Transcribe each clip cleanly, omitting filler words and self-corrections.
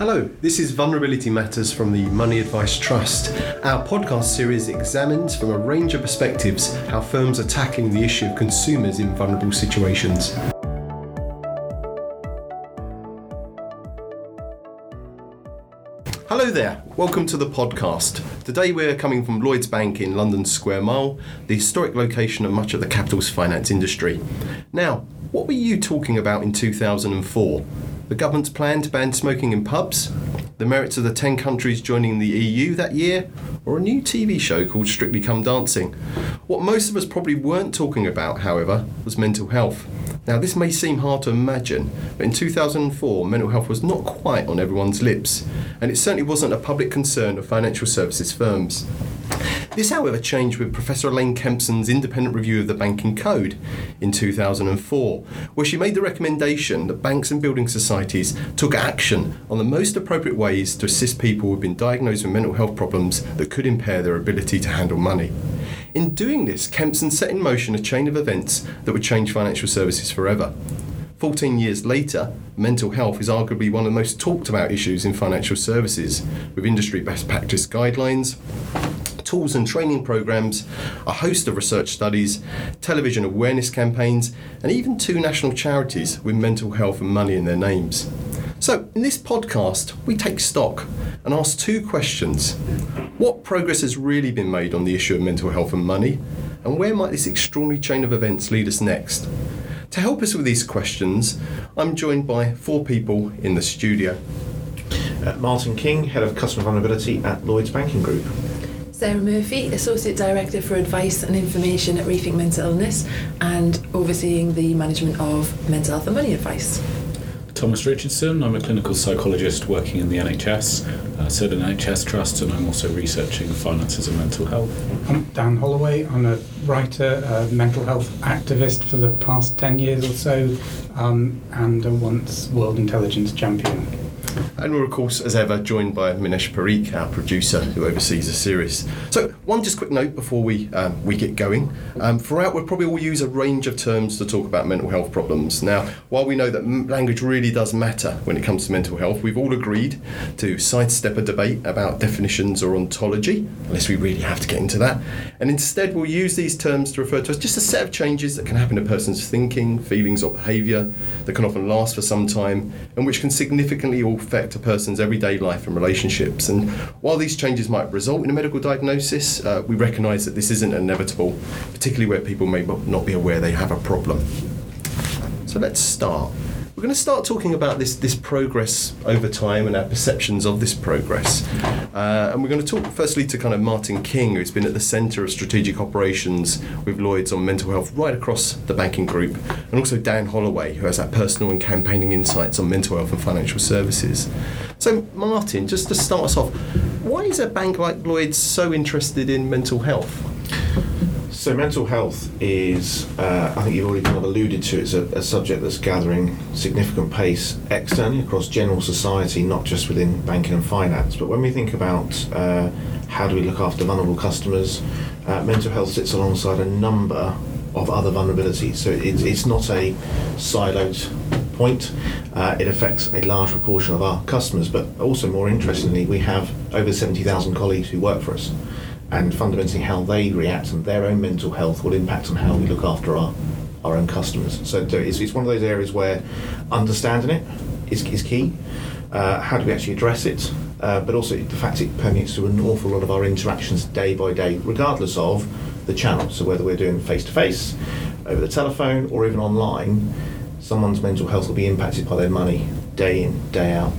Hello, this is Vulnerability Matters from the Money Advice Trust. Our podcast series examines from a range of perspectives how firms are tackling the issue of consumers in vulnerable situations. Hello there, welcome to the podcast. Today we're coming from Lloyd's Bank in London Square Mile, the historic location of much of the capital's finance industry. Now, what were you talking about in 2004? The government's plan to ban smoking in pubs? The merits of the 10 countries joining the EU that year? Or a new TV show called Strictly Come Dancing? What most of us probably weren't talking about, however, was mental health. Now, this may seem hard to imagine, but in 2004, mental health was not quite on everyone's lips, and it certainly wasn't a public concern of financial services firms. This, however, changed with Professor Elaine Kempson's independent review of the Banking Code in 2004, where she made the recommendation that banks and building societies took action on the most appropriate ways to assist people who have been diagnosed with mental health problems that could impair their ability to handle money. In doing this, Kempson set in motion a chain of events that would change financial services forever. 14 years later, mental health is arguably one of the most talked about issues in financial services, with industry best practice guidelines, tools and training programs, a host of research studies, television awareness campaigns, and even two national charities with mental health and money in their names. So, in this podcast, we take stock and ask two questions. What progress has really been made on the issue of mental health and money? And where might this extraordinary chain of events lead us next? To help us with these questions, I'm joined by four people in the studio. Martin King, Head of Customer Vulnerability at Lloyd's Banking Group. Sarah Murphy, Associate Director for Advice and Information at Rethink Mental Illness and overseeing the management of Mental Health and Money Advice. Thomas Richardson, I'm a clinical psychologist working in the NHS, serve in NHS Trust, and I'm also researching finances and mental health. I'm Dan Holloway, I'm a writer, a mental health activist for the past 10 years or so, and a once world intelligence champion. And we're, of course, as ever, joined by Minesh Parikh, our producer, who oversees the series. So, one just quick note before we get going. Throughout, we'll probably all use a range of terms to talk about mental health problems. Now, while we know that language really does matter when it comes to mental health, we've all agreed to sidestep a debate about definitions or ontology, unless we really have to get into that. And instead, we'll use these terms to refer to as just a set of changes that can happen to a person's thinking, feelings or behaviour, that can often last for some time, and which can significantly alter affect a person's everyday life and relationships. And while these changes might result in a medical diagnosis, we recognise that this isn't inevitable, particularly where people may not be aware they have a problem. So let's start. We're going to start talking about this progress over time and our perceptions of this progress. And we're going to talk firstly to kind of Martin King, who's been at the centre of strategic operations with Lloyd's on mental health right across the banking group, and also Dan Holloway, who has that personal and campaigning insights on mental health and financial services. So Martin, just to start us off, why is a bank like Lloyd's so interested in mental health? So mental health is, I think you've already kind of alluded to, it's a subject that's gathering significant pace externally across general society, not just within banking and finance. But when we think about how do we look after vulnerable customers, mental health sits alongside a number of other vulnerabilities. So it's not a siloed point. It affects a large proportion of our customers. But also, more interestingly, we have over 70,000 colleagues who work for us. And fundamentally how they react and their own mental health will impact on how we look after our own customers. So it's one of those areas where understanding it is key. How do we actually address it? But also the fact it permeates through an awful lot of our interactions day by day, regardless of the channel. So whether we're doing face-to-face, over the telephone, or even online, someone's mental health will be impacted by their money day in, day out.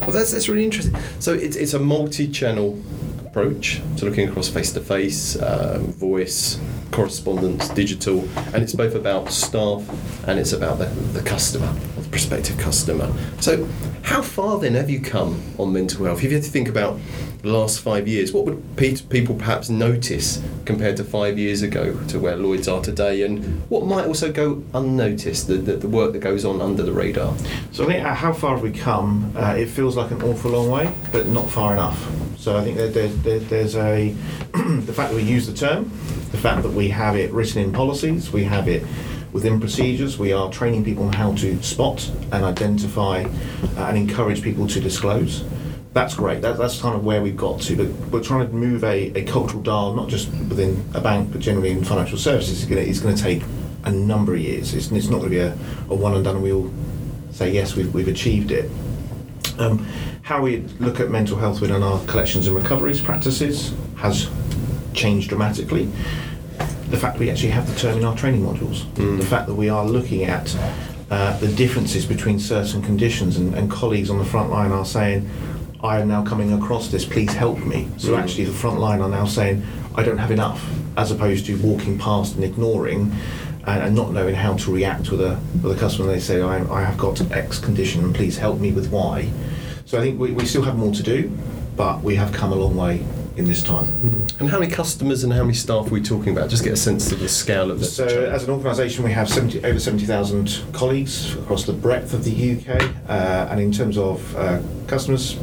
Well, that's really interesting. So it's a multi-channel approach, so looking across face-to-face, voice, correspondence, digital, and it's both about staff and it's about the customer, or the prospective customer. So how far then have you come on mental health? If you had to think about the last 5 years, what would people perhaps notice compared to 5 years ago to where Lloyd's are today, and what might also go unnoticed, the work that goes on under the radar? So I think how far have we come, it feels like an awful long way, but not far enough. So I think that there's a the fact that we use the term, the fact that we have it written in policies, we have it Within procedures, we are training people on how to spot and identify and encourage people to disclose. That's great. That's kind of where we've got to. But we're trying to move a cultural dial, not just within a bank, but generally in financial services. It's going to take a number of years. It's not going to be a one and done, and we all say, yes, we've achieved it. How we look at mental health within our collections and recoveries practices has changed dramatically. The fact that we actually have the term in our training modules, the fact that we are looking at the differences between certain conditions, and colleagues on the front line are saying, I am now coming across this, please help me. So actually the front line are now saying, I don't have enough, as opposed to walking past and ignoring and not knowing how to react with a customer. They say, I have got X condition and please help me with Y. So I think we still have more to do, but we have come a long way in this time. Mm-hmm. And how many customers and how many staff are we talking about? Just get a sense of the scale of this. So as an organisation, we have over 70,000 colleagues across the breadth of the UK, and in terms of customers,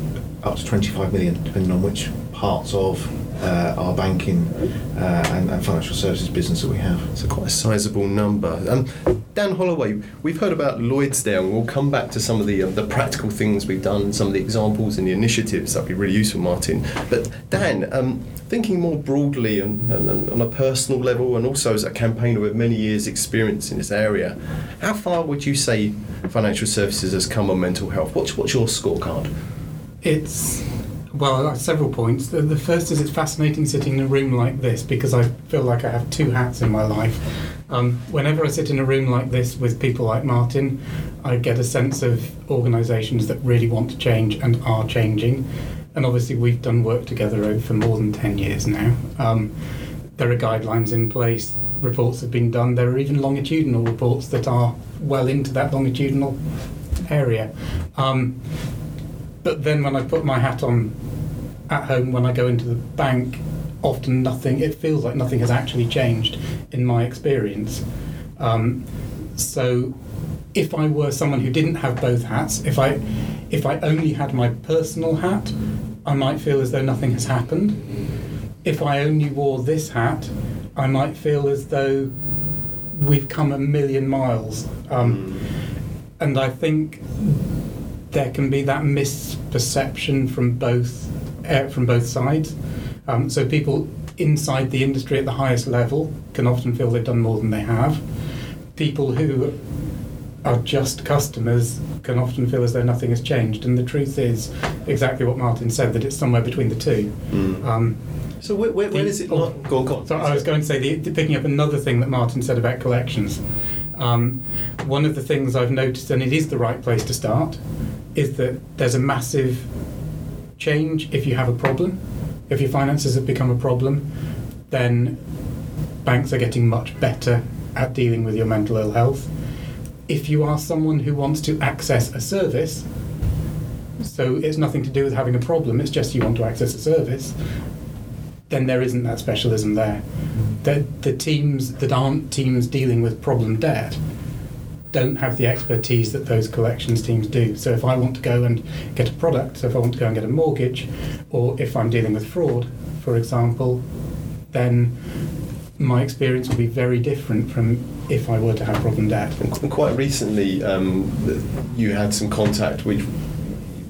up to 25 million, depending on which parts of our banking and financial services business that we have. So quite a sizeable number. Dan Holloway, we've heard about Lloydsdale, and we'll come back to some of the practical things we've done, some of the examples and the initiatives. That'd be really useful, Martin. But Dan, thinking more broadly and on a personal level, and also as a campaigner with many years' experience in this area, how far would you say financial services has come on mental health? What's your scorecard? It's... Well, like several points. The first is it's fascinating sitting in a room like this because I feel like I have two hats in my life. Whenever I sit in a room like this with people like Martin, I get a sense of organisations that really want to change and are changing. And obviously we've done work together over for more than 10 years now. There are guidelines in place, reports have been done, there are even longitudinal reports that are well into that longitudinal area. But then when I put my hat on at home, when I go into the bank, often it feels like nothing has actually changed in my experience. So if I were someone who didn't have both hats, if I only had my personal hat, I might feel as though nothing has happened. If I only wore this hat, I might feel as though we've come a million miles. And I think there can be that misperception from both sides. So people inside the industry at the highest level can often feel they've done more than they have. People who are just customers can often feel as though nothing has changed. And the truth is exactly what Martin said, that it's somewhere between the two. So where is it not... Go on. So I was going to say, picking up another thing that Martin said about collections. One of the things I've noticed, and it is the right place to start, is that there's a massive change if you have a problem. If your finances have become a problem, then banks are getting much better at dealing with your mental ill health. If you are someone who wants to access a service, so it's nothing to do with having a problem, it's just you want to access a service, then there isn't that specialism there. The teams that aren't teams dealing with problem debt don't have the expertise that those collections teams do. So if I want to go and get a product, so if I want to go and get a mortgage, or if I'm dealing with fraud, for example, then my experience will be very different from if I were to have problem debt. And quite recently, you had some contact which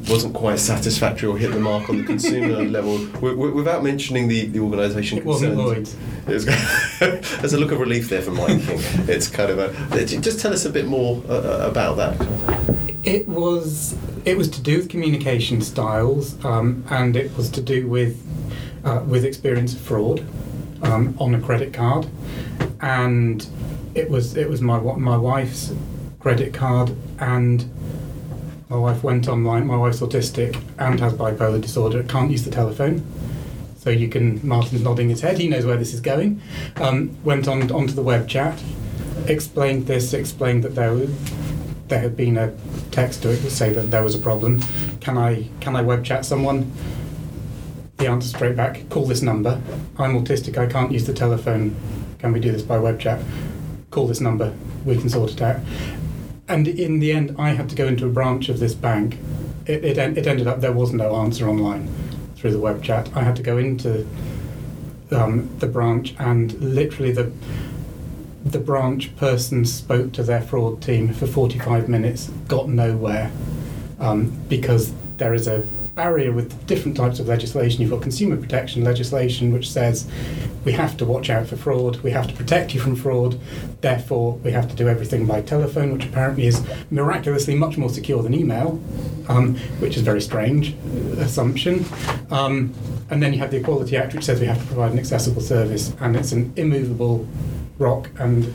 wasn't quite satisfactory or hit the mark on the consumer level, without mentioning the organisation concerned. It wasn't Lloyd's. There's a look of relief there for Mike King. It's kind of just tell us a bit more about that. It was to do with communication styles, and it was to do with experience of fraud on a credit card, and it was my wife's credit card, and my wife went online. My wife's autistic and has bipolar disorder. Can't use the telephone. So you can, Martin's nodding his head, he knows where this is going. Went onto the web chat, explained that there had been a text to it to say that there was a problem. Can I web chat someone? The answer straight back, call this number. I'm autistic, I can't use the telephone. Can we do this by web chat? Call this number, we can sort it out. And in the end, I had to go into a branch of this bank. It ended up there was no answer online through the web chat. I had to go into the branch, and literally the the branch person spoke to their fraud team for 45 minutes, got nowhere, because there is a barrier with different types of legislation. You've got consumer protection legislation which says we have to watch out for fraud, we have to protect you from fraud, therefore we have to do everything by telephone, which apparently is miraculously much more secure than email, which is a very strange assumption. And then you have the Equality Act, which says we have to provide an accessible service, and it's an immovable rock and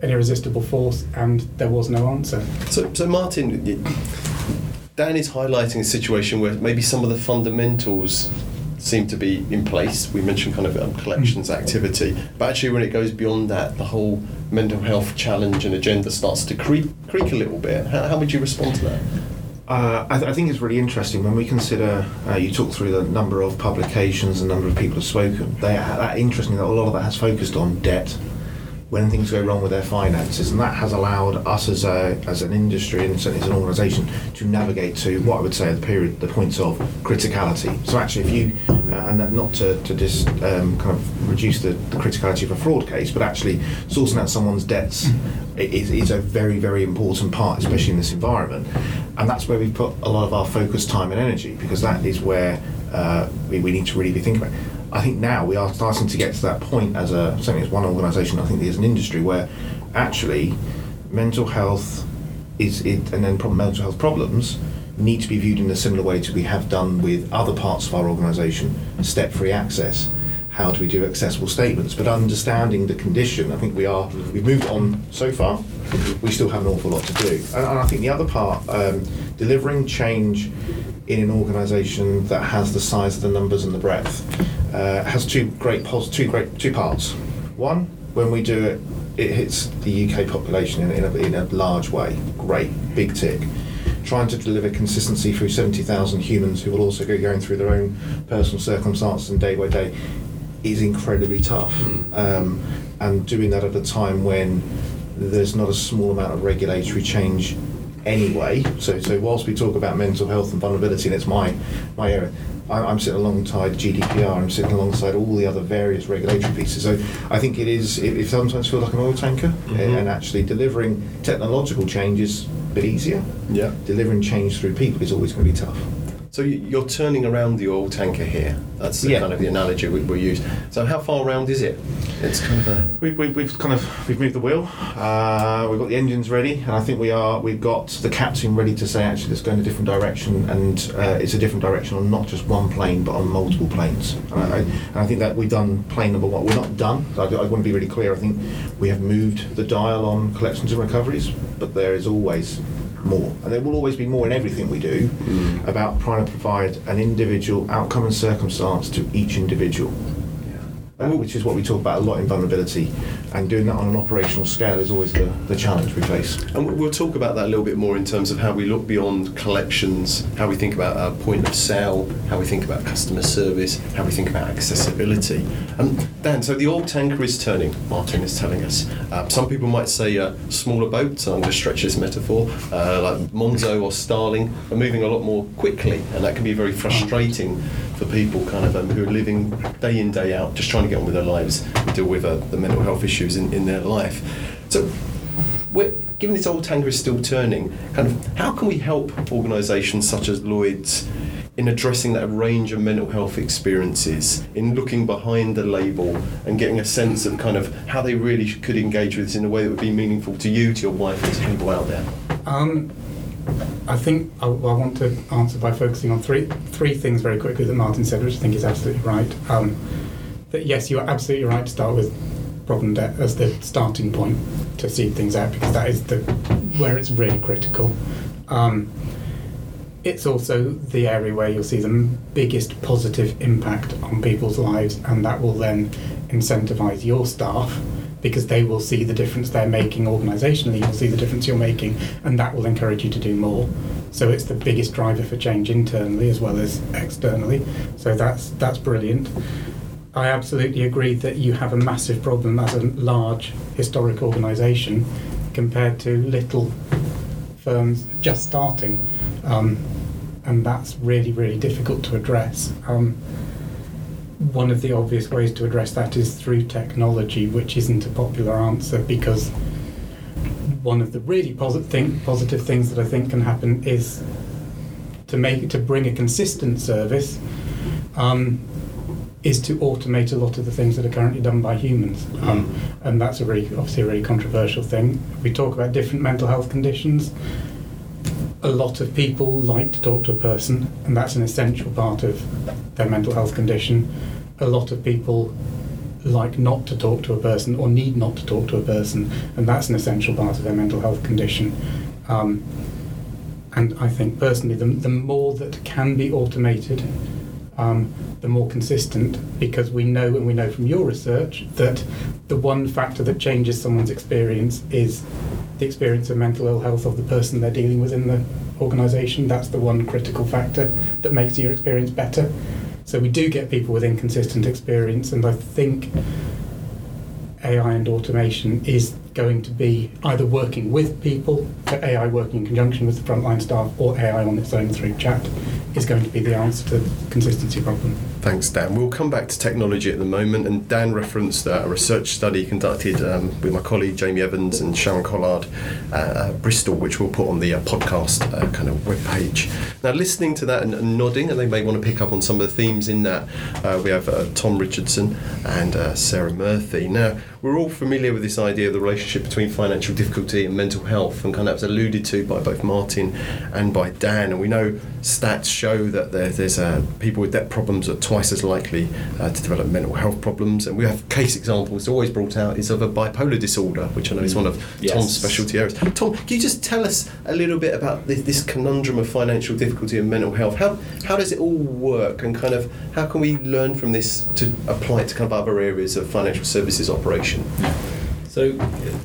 an irresistible force, and there was no answer. So Martin, Dan is highlighting a situation where maybe some of the fundamentals seem to be in place. We mentioned kind of collections activity, but actually when it goes beyond that, the whole mental health challenge and agenda starts to creak a little bit. How would you respond to that? I think it's really interesting when we consider, you talk through the number of publications and number of people have spoken. Interesting that a lot of that has focused on debt, when things go wrong with their finances, and that has allowed us as an industry and certainly as an organisation to navigate to what I would say are the points of criticality. So actually, if you and not to just kind of reduce the criticality of a fraud case, but actually sourcing out someone's debts is a very, very important part, especially in this environment, and that's where we put a lot of our focus, time, and energy, because that is where we need to really be thinking about it. I think now we are starting to get to that point certainly as one organisation, I think as an industry, where actually mental health mental health problems need to be viewed in a similar way to we have done with other parts of our organisation. Step-free access, how do we do accessible statements, but understanding the condition. I think we've moved on so far. We still have an awful lot to do, and I think the other part, delivering change in an organisation that has the size of the numbers and the breadth, has two parts. One, when we do it, it hits the UK population in a large way. Great, big tick. Trying to deliver consistency through 70,000 humans who will also be going through their own personal circumstances and day by day is incredibly tough. And doing that at a time when there's not a small amount of regulatory change anyway. So whilst we talk about mental health and vulnerability, and it's my area, I'm sitting alongside GDPR, I'm sitting alongside all the other various regulatory pieces. So I think it sometimes feels like an oil tanker, and actually delivering technological change is a bit easier. Yeah. Delivering change through people is always going to be tough. So you're turning around the oil tanker here. That's kind of the analogy we use. So how far round is it? It's kind of a... We've moved the wheel. We've got the engines ready, and I think we've got the captain ready to say actually it's going a different direction, and it's a different direction on not just one plane but on multiple planes. And I think that we've done plane number one. We're not done. I want to be really clear. I think we have moved the dial on collections and recoveries, but there is always more, and there will always be more in everything we do about trying to provide an individual outcome and circumstance to each individual, which is what we talk about a lot in vulnerability, and doing that on an operational scale is always the challenge we face. And we'll talk about that a little bit more in terms of how we look beyond collections, how we think about our point of sale, how we think about customer service, how we think about accessibility. Dan, so the oil tanker is turning, Martin is telling us. Some people might say smaller boats, I'm going to stretch this metaphor, like Monzo or Starling, are moving a lot more quickly, and that can be very frustrating for people kind of who are living day in, day out, just trying to get on with their lives and deal with the mental health issues in their life. So given this old tanker is still turning, kind of how can we help organisations such as Lloyd's in addressing that range of mental health experiences, in looking behind the label and getting a sense of kind of how they really could engage with this in a way that would be meaningful to you, to your wife, and to people out there? I think I want to answer by focusing on three things very quickly that Martin said, which I think is absolutely right. That yes, you are absolutely right to start with problem debt as the starting point to seed things out, because that is where it's really critical. It's also the area where you'll see the biggest positive impact on people's lives, and that will then incentivise your staff, because they will see the difference they're making organisationally, you'll see the difference you're making, and that will encourage you to do more. So it's the biggest driver for change internally as well as externally. So that's brilliant. I absolutely agree that you have a massive problem as a large historic organisation compared to little firms just starting, and that's really, really difficult to address. one of the obvious ways to address that is through technology, which isn't a popular answer, because one of the really positive things that I think can happen is to bring a consistent service is to automate a lot of the things that are currently done by humans. And that's obviously a really controversial thing. We talk about different mental health conditions. A lot of people like to talk to a person, and that's an essential part of their mental health condition. A lot of people like not to talk to a person or need not to talk to a person, and that's an essential part of their mental health condition. And I think personally, the more that can be automated, the more consistent, because we know from your research that the one factor that changes someone's experience is the experience of mental ill health of the person they're dealing with in the organisation. That's the one critical factor that makes your experience better. So we do get people with inconsistent experience, and I think AI and automation is going to be either working with people, AI working in conjunction with the frontline staff, or AI on its own through chat, is going to be the answer to the consistency problem. Thanks, Dan. We'll come back to technology at the moment, and Dan referenced a research study conducted with my colleague Jamie Evans and Sharon Collard at Bristol, which we'll put on the podcast kind of webpage. Now, listening to that and nodding, and they may want to pick up on some of the themes in that, we have Tom Richardson and Sarah Murphy. Now, we're all familiar with this idea of the relationship between financial difficulty and mental health, and kind of was alluded to by both Martin and by Dan, and we know stats show that there's people with debt problems are twice as likely to develop mental health problems, and we have case examples always brought out is of a bipolar disorder, which I know is one of Tom's specialty areas. Tom, can you just tell us a little bit about this conundrum of financial difficulty and mental health? How does it all work, and kind of how can we learn from this to apply it to kind of other areas of financial services operation? So,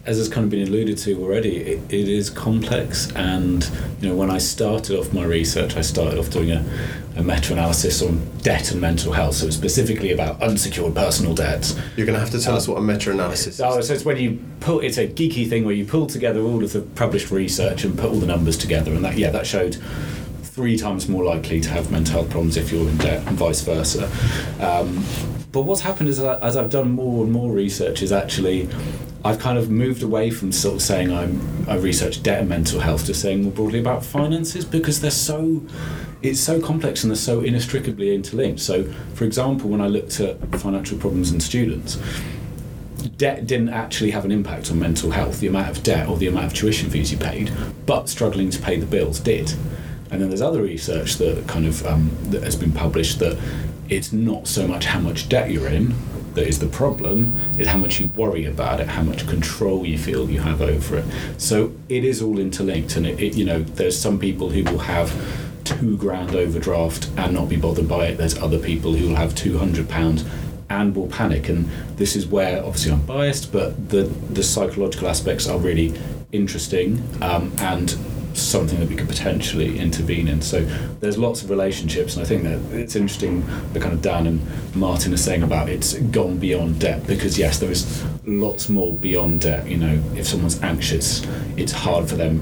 as has kind of been alluded to already, it is complex, and when I started off my research, I started off doing a meta-analysis on debt and mental health, so specifically about unsecured personal debts. You're going to have to tell us what a meta-analysis is. So it's when it's a geeky thing where you pull together all of the published research and put all the numbers together, and that showed 3 times more likely to have mental health problems if you're in debt, and vice versa. But what's happened is that as I've done more and more research is actually I've kind of moved away from sort of saying I research debt and mental health to saying more broadly about finances, because it's so complex and they're so inextricably interlinked. So, for example, when I looked at financial problems in students, debt didn't actually have an impact on mental health, the amount of debt or the amount of tuition fees you paid, but struggling to pay the bills did. And then there's other research that kind of that has been published that it's not so much how much debt you're in that is the problem, it's how much you worry about it, how much control you feel you have over it. So it is all interlinked, and there's some people who will have £2,000 overdraft and not be bothered by it. There's other people who will have £200 and will panic, and this is where obviously I'm biased, but the psychological aspects are really interesting and something that we could potentially intervene in. So there's lots of relationships, and I think that it's interesting the kind of Dan and Martin are saying about it's gone beyond debt, because yes, there is lots more beyond debt. If someone's anxious, it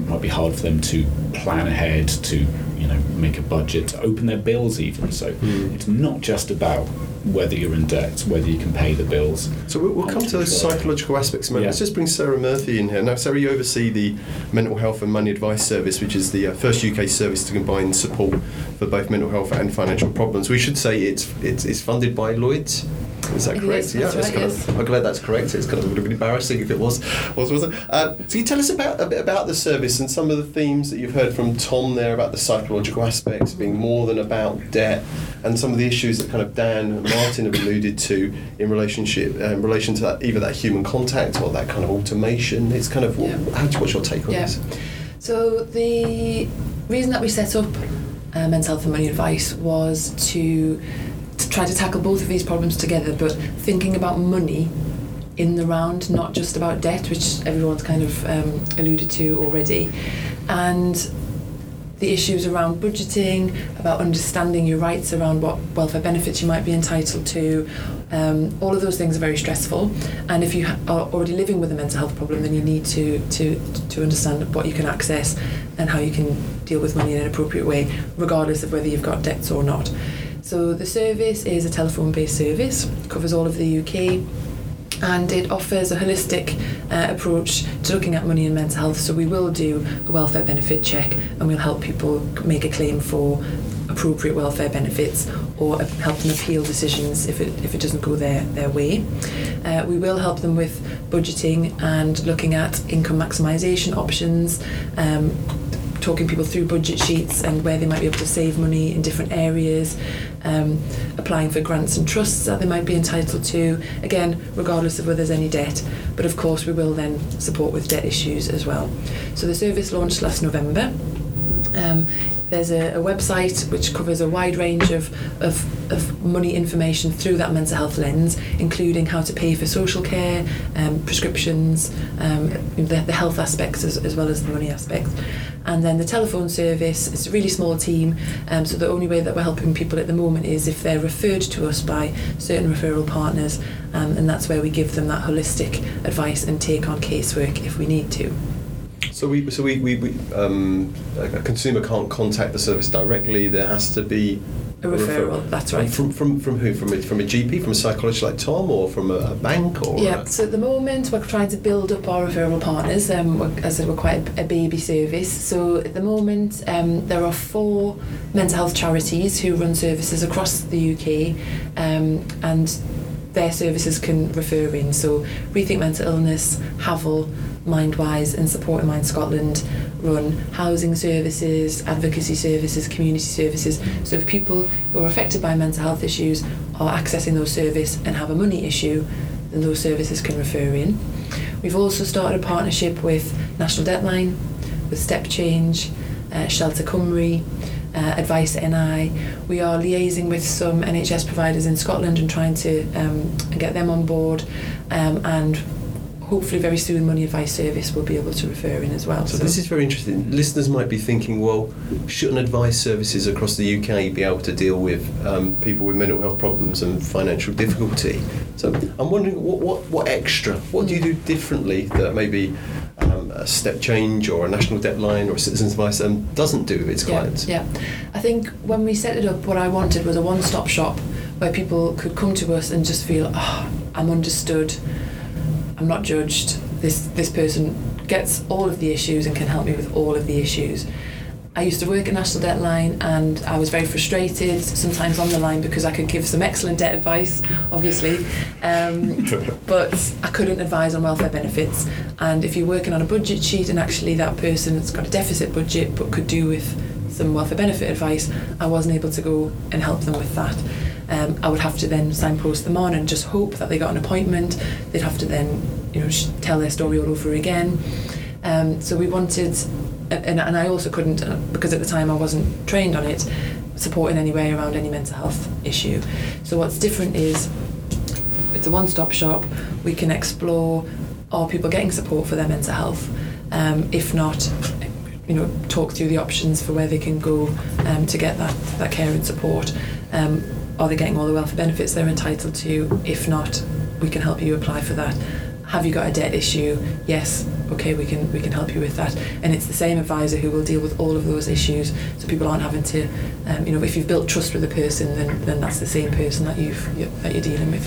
might be hard for them to plan ahead, to make a budget, to open their bills even. So it's not just about whether you're in debt, it's whether you can pay the bills. So we'll come to those psychological aspects in a moment. Let's just bring Sarah Murphy in here. Now, Sarah, you oversee the Mental Health and Money Advice Service, which is the first UK service to combine support for both mental health and financial problems. We should say it's funded by Lloyd's. Is that correct? Yeah, I'm glad that's correct. It's kind of would have been embarrassing if it wasn't. So you tell us a bit about the service and some of the themes that you've heard from Tom there about the psychological aspects being more than about debt, and some of the issues that kind of Dan and Martin have alluded to in relation to that, either that human contact or that kind of automation. It's kind of what's your take on this? So the reason that we set up Mental Health and Money Advice was to try to tackle both of these problems together, but thinking about money in the round, not just about debt, which everyone's kind of alluded to already, and the issues around budgeting, about understanding your rights around what welfare benefits you might be entitled to. All of those things are very stressful, and if you are already living with a mental health problem, then you need to understand what you can access and how you can deal with money in an appropriate way, regardless of whether you've got debts or not. So the service is a telephone-based service, covers all of the UK, and it offers a holistic approach to looking at money and mental health. So we will do a welfare benefit check, and we'll help people make a claim for appropriate welfare benefits or help them appeal decisions if it doesn't go their way. We will help them with budgeting and looking at income maximisation options, talking people through budget sheets and where they might be able to save money in different areas, applying for grants and trusts that they might be entitled to, again, regardless of whether there's any debt. But of course, we will then support with debt issues as well. So the service launched last November. There's a website which covers a wide range of money information through that mental health lens, including how to pay for social care, prescriptions, the health aspects as well as the money aspects. And then the telephone service, it's a really small team, so the only way that we're helping people at the moment is if they're referred to us by certain referral partners, and that's where we give them that holistic advice and take on casework if we need to. So a consumer can't contact the service directly. There has to be a referral. That's right. From who? From a GP, from a psychologist like Tom, or from a bank, or yeah. So at the moment we're trying to build up our referral partners. As I said, we're quite a baby service. So at the moment there are 4 mental health charities who run services across the UK, and their services can refer in. So Rethink Mental Illness, Havel Mindwise and Support in Mind Scotland run housing services, advocacy services, community services. So if people who are affected by mental health issues are accessing those services and have a money issue, then those services can refer in. We've also started a partnership with National Debtline, with Step Change, Shelter Cymru, Advice NI. We are liaising with some NHS providers in Scotland and trying to get them on board, and hopefully very soon Money Advice Service will be able to refer in as well. So this is very interesting. Listeners might be thinking, well, shouldn't advice services across the UK be able to deal with people with mental health problems and financial difficulty? So I'm wondering what extra, what do you do differently that maybe a Step Change or a National Debtline or a Citizens Advice doesn't do with its clients? Yeah, I think when we set it up, what I wanted was a one-stop shop where people could come to us and just feel, oh, I'm understood, I'm not judged, this person gets all of the issues and can help me with all of the issues. I used to work at National Debtline and I was very frustrated sometimes on the line because I could give some excellent debt advice, obviously, but I couldn't advise on welfare benefits. And if you're working on a budget sheet and actually that person has got a deficit budget but could do with some welfare benefit advice, I wasn't able to go and help them with that. I would have to then signpost them on and just hope that they got an appointment. They'd have to then, tell their story all over again. So we wanted, and I also couldn't, because at the time I wasn't trained on it, support in any way around any mental health issue. So what's different is it's a one-stop shop. We can explore, are people getting support for their mental health? If not, talk through the options for where they can go to get that care and support. Are they getting all the welfare benefits they're entitled to? If not, we can help you apply for that. Have you got a debt issue? Yes, okay, we can help you with that. And it's the same advisor who will deal with all of those issues, so people aren't having to, if you've built trust with a person, then that's the same person that you're dealing with.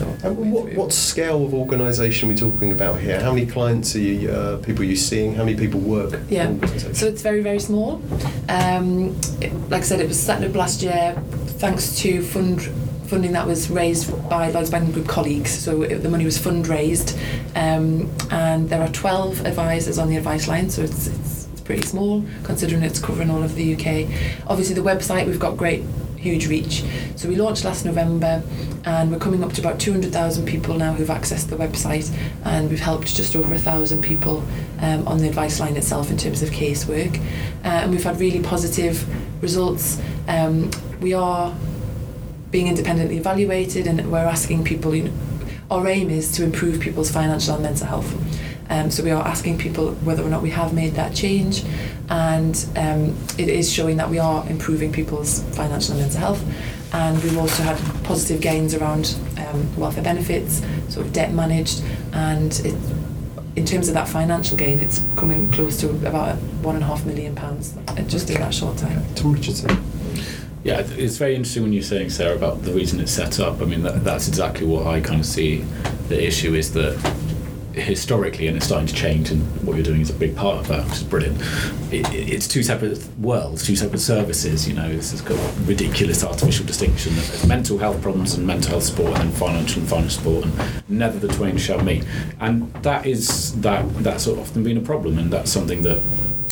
What scale of organisation are we talking about here? How many clients are you, people you're seeing? How many people work? Yeah, so it's very, very small. Like I said, it was set up last year thanks to funding that was raised by Lloyd's Banking Group colleagues, so the money was fundraised, and there are 12 advisors on the advice line, so it's pretty small considering it's covering all of the UK. Obviously the website, we've got huge reach, so we launched last November and we're coming up to about 200,000 people now who've accessed the website, and we've helped just over 1,000 people on the advice line itself in terms of casework, and we've had really positive results. We are being independently evaluated, and we're asking people, our aim is to improve people's financial and mental health. So we are asking people whether or not we have made that change, and it is showing that we are improving people's financial and mental health. And we've also had positive gains around welfare benefits, sort of debt managed, and in terms of that financial gain, it's coming close to about £1.5 million just in that short time. Tom Richardson. Yeah, it's very interesting when you're saying, Sarah, about the reason it's set up. I mean, that's exactly what I kind of see. The issue is that historically, and it's starting to change, and what you're doing is a big part of that, which is brilliant. It's two separate worlds, two separate services. You know, this has got a ridiculous artificial distinction that there's mental health problems and mental health support, and then financial and finance support, and never the twain shall meet. And that's often been a problem, and that's something that,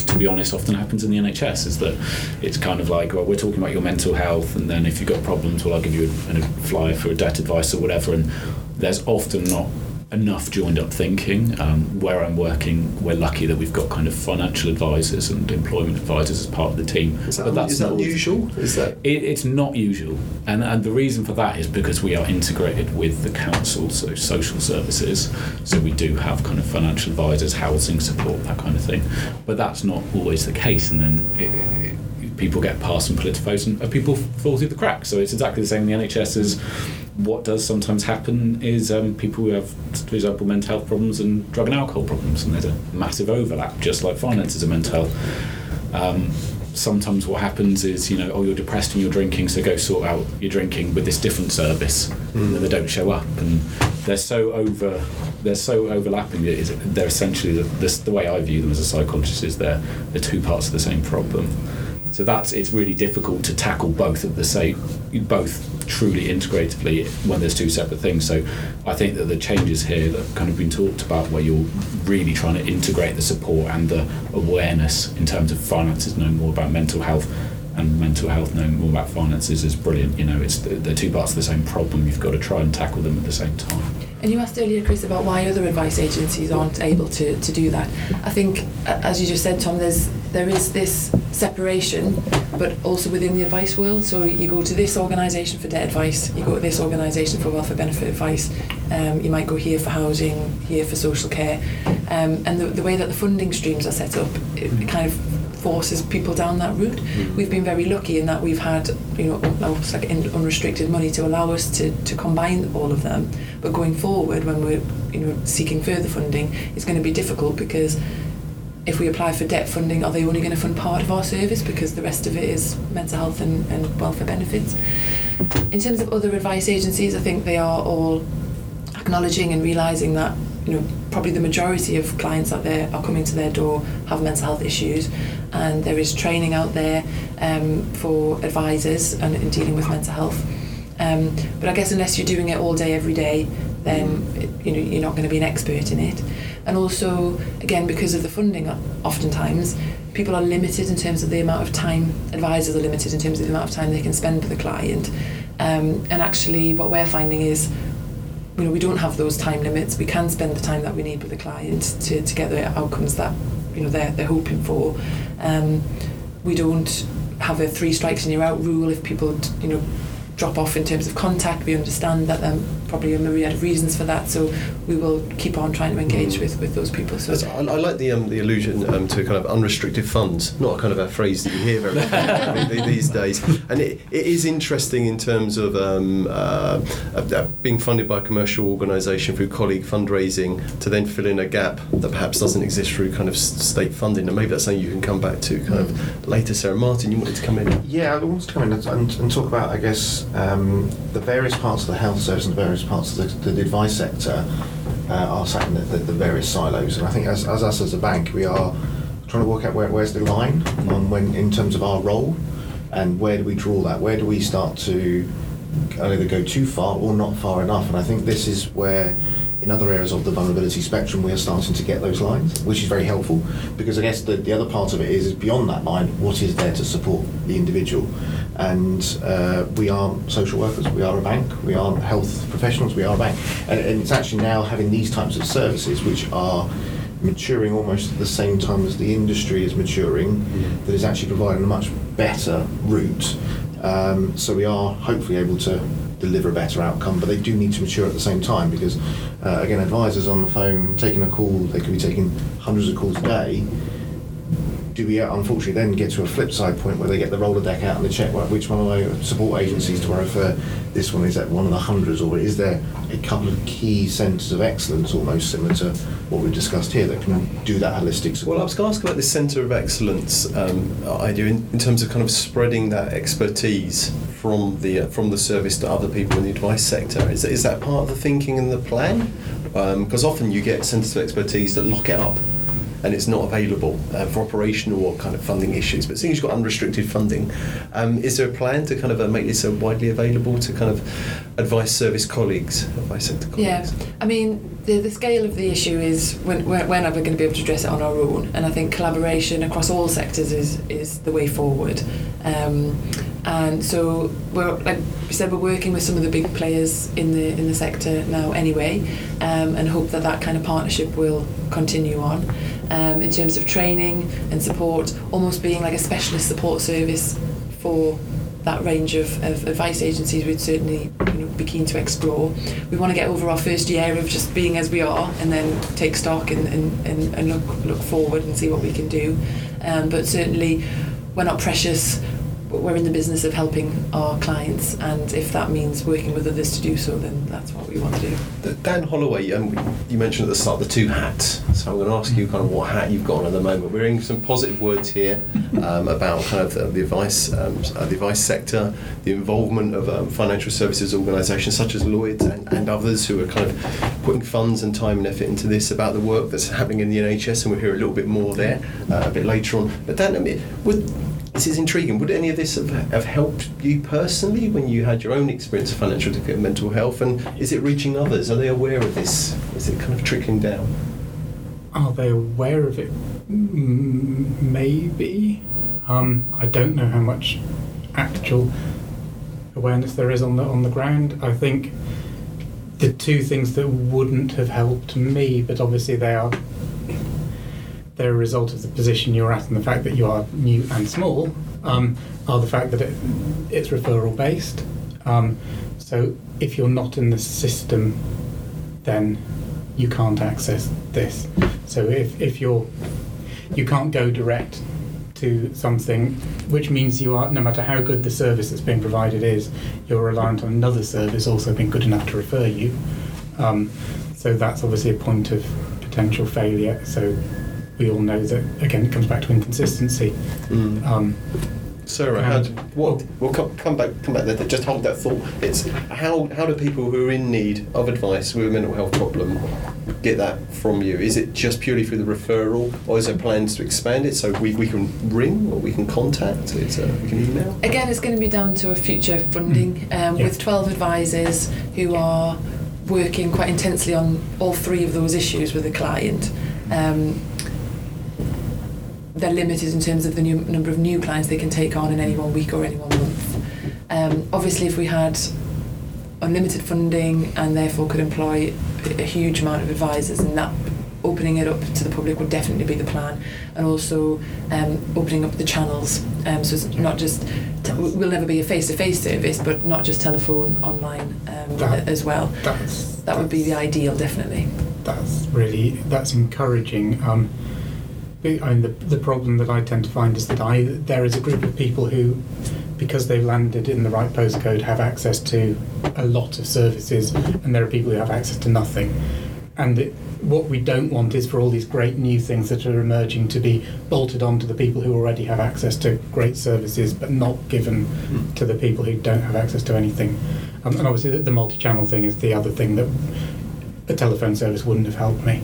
to be honest, often happens in the NHS, is that it's kind of like, well, we're talking about your mental health, and then if you've got problems, well, I'll give you a flyer for a debt advice or whatever, and there's often not enough joined up thinking. Where I'm working, we're lucky that we've got kind of financial advisors and employment advisors as part of the team. Is that usual? It's not usual, and the reason for that is because we are integrated with the council, so social services, so we do have kind of financial advisors, housing support, that kind of thing, but that's not always the case, and then people get past and politicized and people fall through the cracks. So it's exactly the same in the NHS as what does sometimes happen is people who have, for example, mental health problems and drug and alcohol problems, and there's a massive overlap, just like finances and mental health. Sometimes what happens is, you know, oh, you're depressed and you're drinking, so go sort out your drinking with this different service, and then they don't show up, and they're so overlapping. They're essentially the way I view them as a psychologist is they're two parts of the same problem. So it's really difficult to tackle both at the same, both truly integratively when there's two separate things. So I think that the changes here that have kind of been talked about, where you're really trying to integrate the support and the awareness in terms of finances, knowing more about mental health, and mental health knowing more about finances, is brilliant. You know, it's they're two parts of the same problem. You've got to try and tackle them at the same time. And you asked earlier, Chris, about why other advice agencies aren't able to do that. I think, as you just said, Tom, there is this separation, but also within the advice world. So you go to this organisation for debt advice, you go to this organisation for welfare benefit advice, you might go here for housing, here for social care. And the way that the funding streams are set up, it kind of forces people down that route. We've been very lucky in that we've had, you know, almost like unrestricted money to allow us to combine all of them. But going forward, when we're, you know, seeking further funding, it's going to be difficult, because if we apply for debt funding, are they only going to fund part of our service because the rest of it is mental health and welfare benefits? In terms of other advice agencies, I think they are all acknowledging and realising that, you know, probably the majority of clients out there are coming to their door have mental health issues, and there is training out there for advisors and in dealing with mental health. But I guess unless you're doing it all day, every day, then you know you're not going to be an expert in it. And also, again, because of the funding, oftentimes people are limited in terms of the amount of time. Advisors are limited in terms of the amount of time they can spend with a client. And actually, what we're finding is, you know, we don't have those time limits. We can spend the time that we need with the client to get the outcomes that, you know, they're hoping for. We don't have a 3-strikes-and-you're-out rule. If people, you know, drop off in terms of contact, we understand that there probably a myriad of reasons for that, so we will keep on trying to engage with those people. So I like the allusion to kind of unrestricted funds, not kind of a phrase that you hear very often these days, and it is interesting in terms of being funded by a commercial organisation through colleague fundraising to then fill in a gap that perhaps doesn't exist through kind of state funding, and maybe that's something you can come back to kind of later. Sarah, Martin, you wanted to come in? Yeah, I wanted to come in and talk about, I guess, the various parts of the health service and the various parts of the advice sector are sat in the various silos, and I think as us as a bank, we are trying to work out where's the line on when in terms of our role, and where do we draw that? Where do we start to either go too far or not far enough? And I think this is where, in other areas of the vulnerability spectrum, we are starting to get those lines, which is very helpful, because I guess the other part of it is beyond that line, what is there to support the individual? And we are social workers, we are a bank, we are health professionals, we are a bank. And it's actually now having these types of services which are maturing almost at the same time as the industry is maturing, that is actually providing a much better route. So we are hopefully able to deliver a better outcome, but they do need to mature at the same time, because again, advisors on the phone taking a call, they could be taking hundreds of calls a day, do we unfortunately then get to a flip side point where they get the Rolodeck out and they check which one of the support agencies do I refer? This one is at one of the hundreds, or is there a couple of key centres of excellence almost similar to what we discussed here that can do that holistic support? Well, I was going to ask about this centre of excellence idea in terms of kind of spreading that expertise from the service to other people in the advice sector. Is that part of the thinking and the plan? Because often you get centres of expertise that lock it up and it's not available for operational or kind of funding issues. But seeing as you've got unrestricted funding, is there a plan to kind of make this widely available to kind of advice service colleagues, advice sector colleagues? Yeah, I mean, the scale of the issue is when are we going to be able to address it on our own? And I think collaboration across all sectors is the way forward. And so, like we said, we're working with some of the big players in the sector now anyway, and hope that kind of partnership will continue on. In terms of training and support, almost being like a specialist support service for that range of advice agencies, we'd certainly be keen to explore. We want to get over our first year of just being as we are and then take stock and look forward and see what we can do. But certainly we're not precious. We're in the business of helping our clients, and if that means working with others to do so, then that's what we want to do. Dan Holloway, you mentioned at the start the two hats, so I'm going to ask you kind of what hat you've got on at the moment. We're hearing some positive words here about kind of the advice sector, the involvement of financial services organisations such as Lloyd's and others who are kind of putting funds and time and effort into this, about the work that's happening in the NHS, and we'll hear a little bit more there a bit later on. But Dan, this is intriguing. Would any of this have helped you personally when you had your own experience of financial and mental health? And is it reaching others? Are they aware of this? Is it kind of trickling down? Are they aware of it? Maybe. I don't know how much actual awareness there is on the ground. I think the two things that wouldn't have helped me, but obviously they're a result of the position you're at and the fact that you are new and small, are the fact that it's referral based. So if you're not in the system, then you can't access this. So if you can't go direct to something, which means you are, no matter how good the service that's being provided is, you're reliant on another service also being good enough to refer you. So that's obviously a point of potential failure. So we all know that, again, it comes back to inconsistency. Sarah, we'll come back there. Just hold that thought. It's how do people who are in need of advice with a mental health problem get that from you? Is it just purely through the referral, or is there plans to expand it so we can ring, or we can contact, we can email? Again, it's going to be down to a future funding with 12 advisors who are working quite intensely on all three of those issues with a client. They're limited in terms of the number of new clients they can take on in any one week or any one month. Obviously, if we had unlimited funding and therefore could employ a huge amount of advisors, and that opening it up to the public would definitely be the plan, and also opening up the channels. So it's not just, we'll never be a face-to-face service, but not just telephone, online as well. That would be the ideal, definitely. That's encouraging. The problem that I tend to find is that there is a group of people who, because they've landed in the right postcode, have access to a lot of services, and there are people who have access to nothing. And what we don't want is for all these great new things that are emerging to be bolted onto the people who already have access to great services, but not given to the people who don't have access to anything. And obviously the multi-channel thing is the other thing that a telephone service wouldn't have helped me.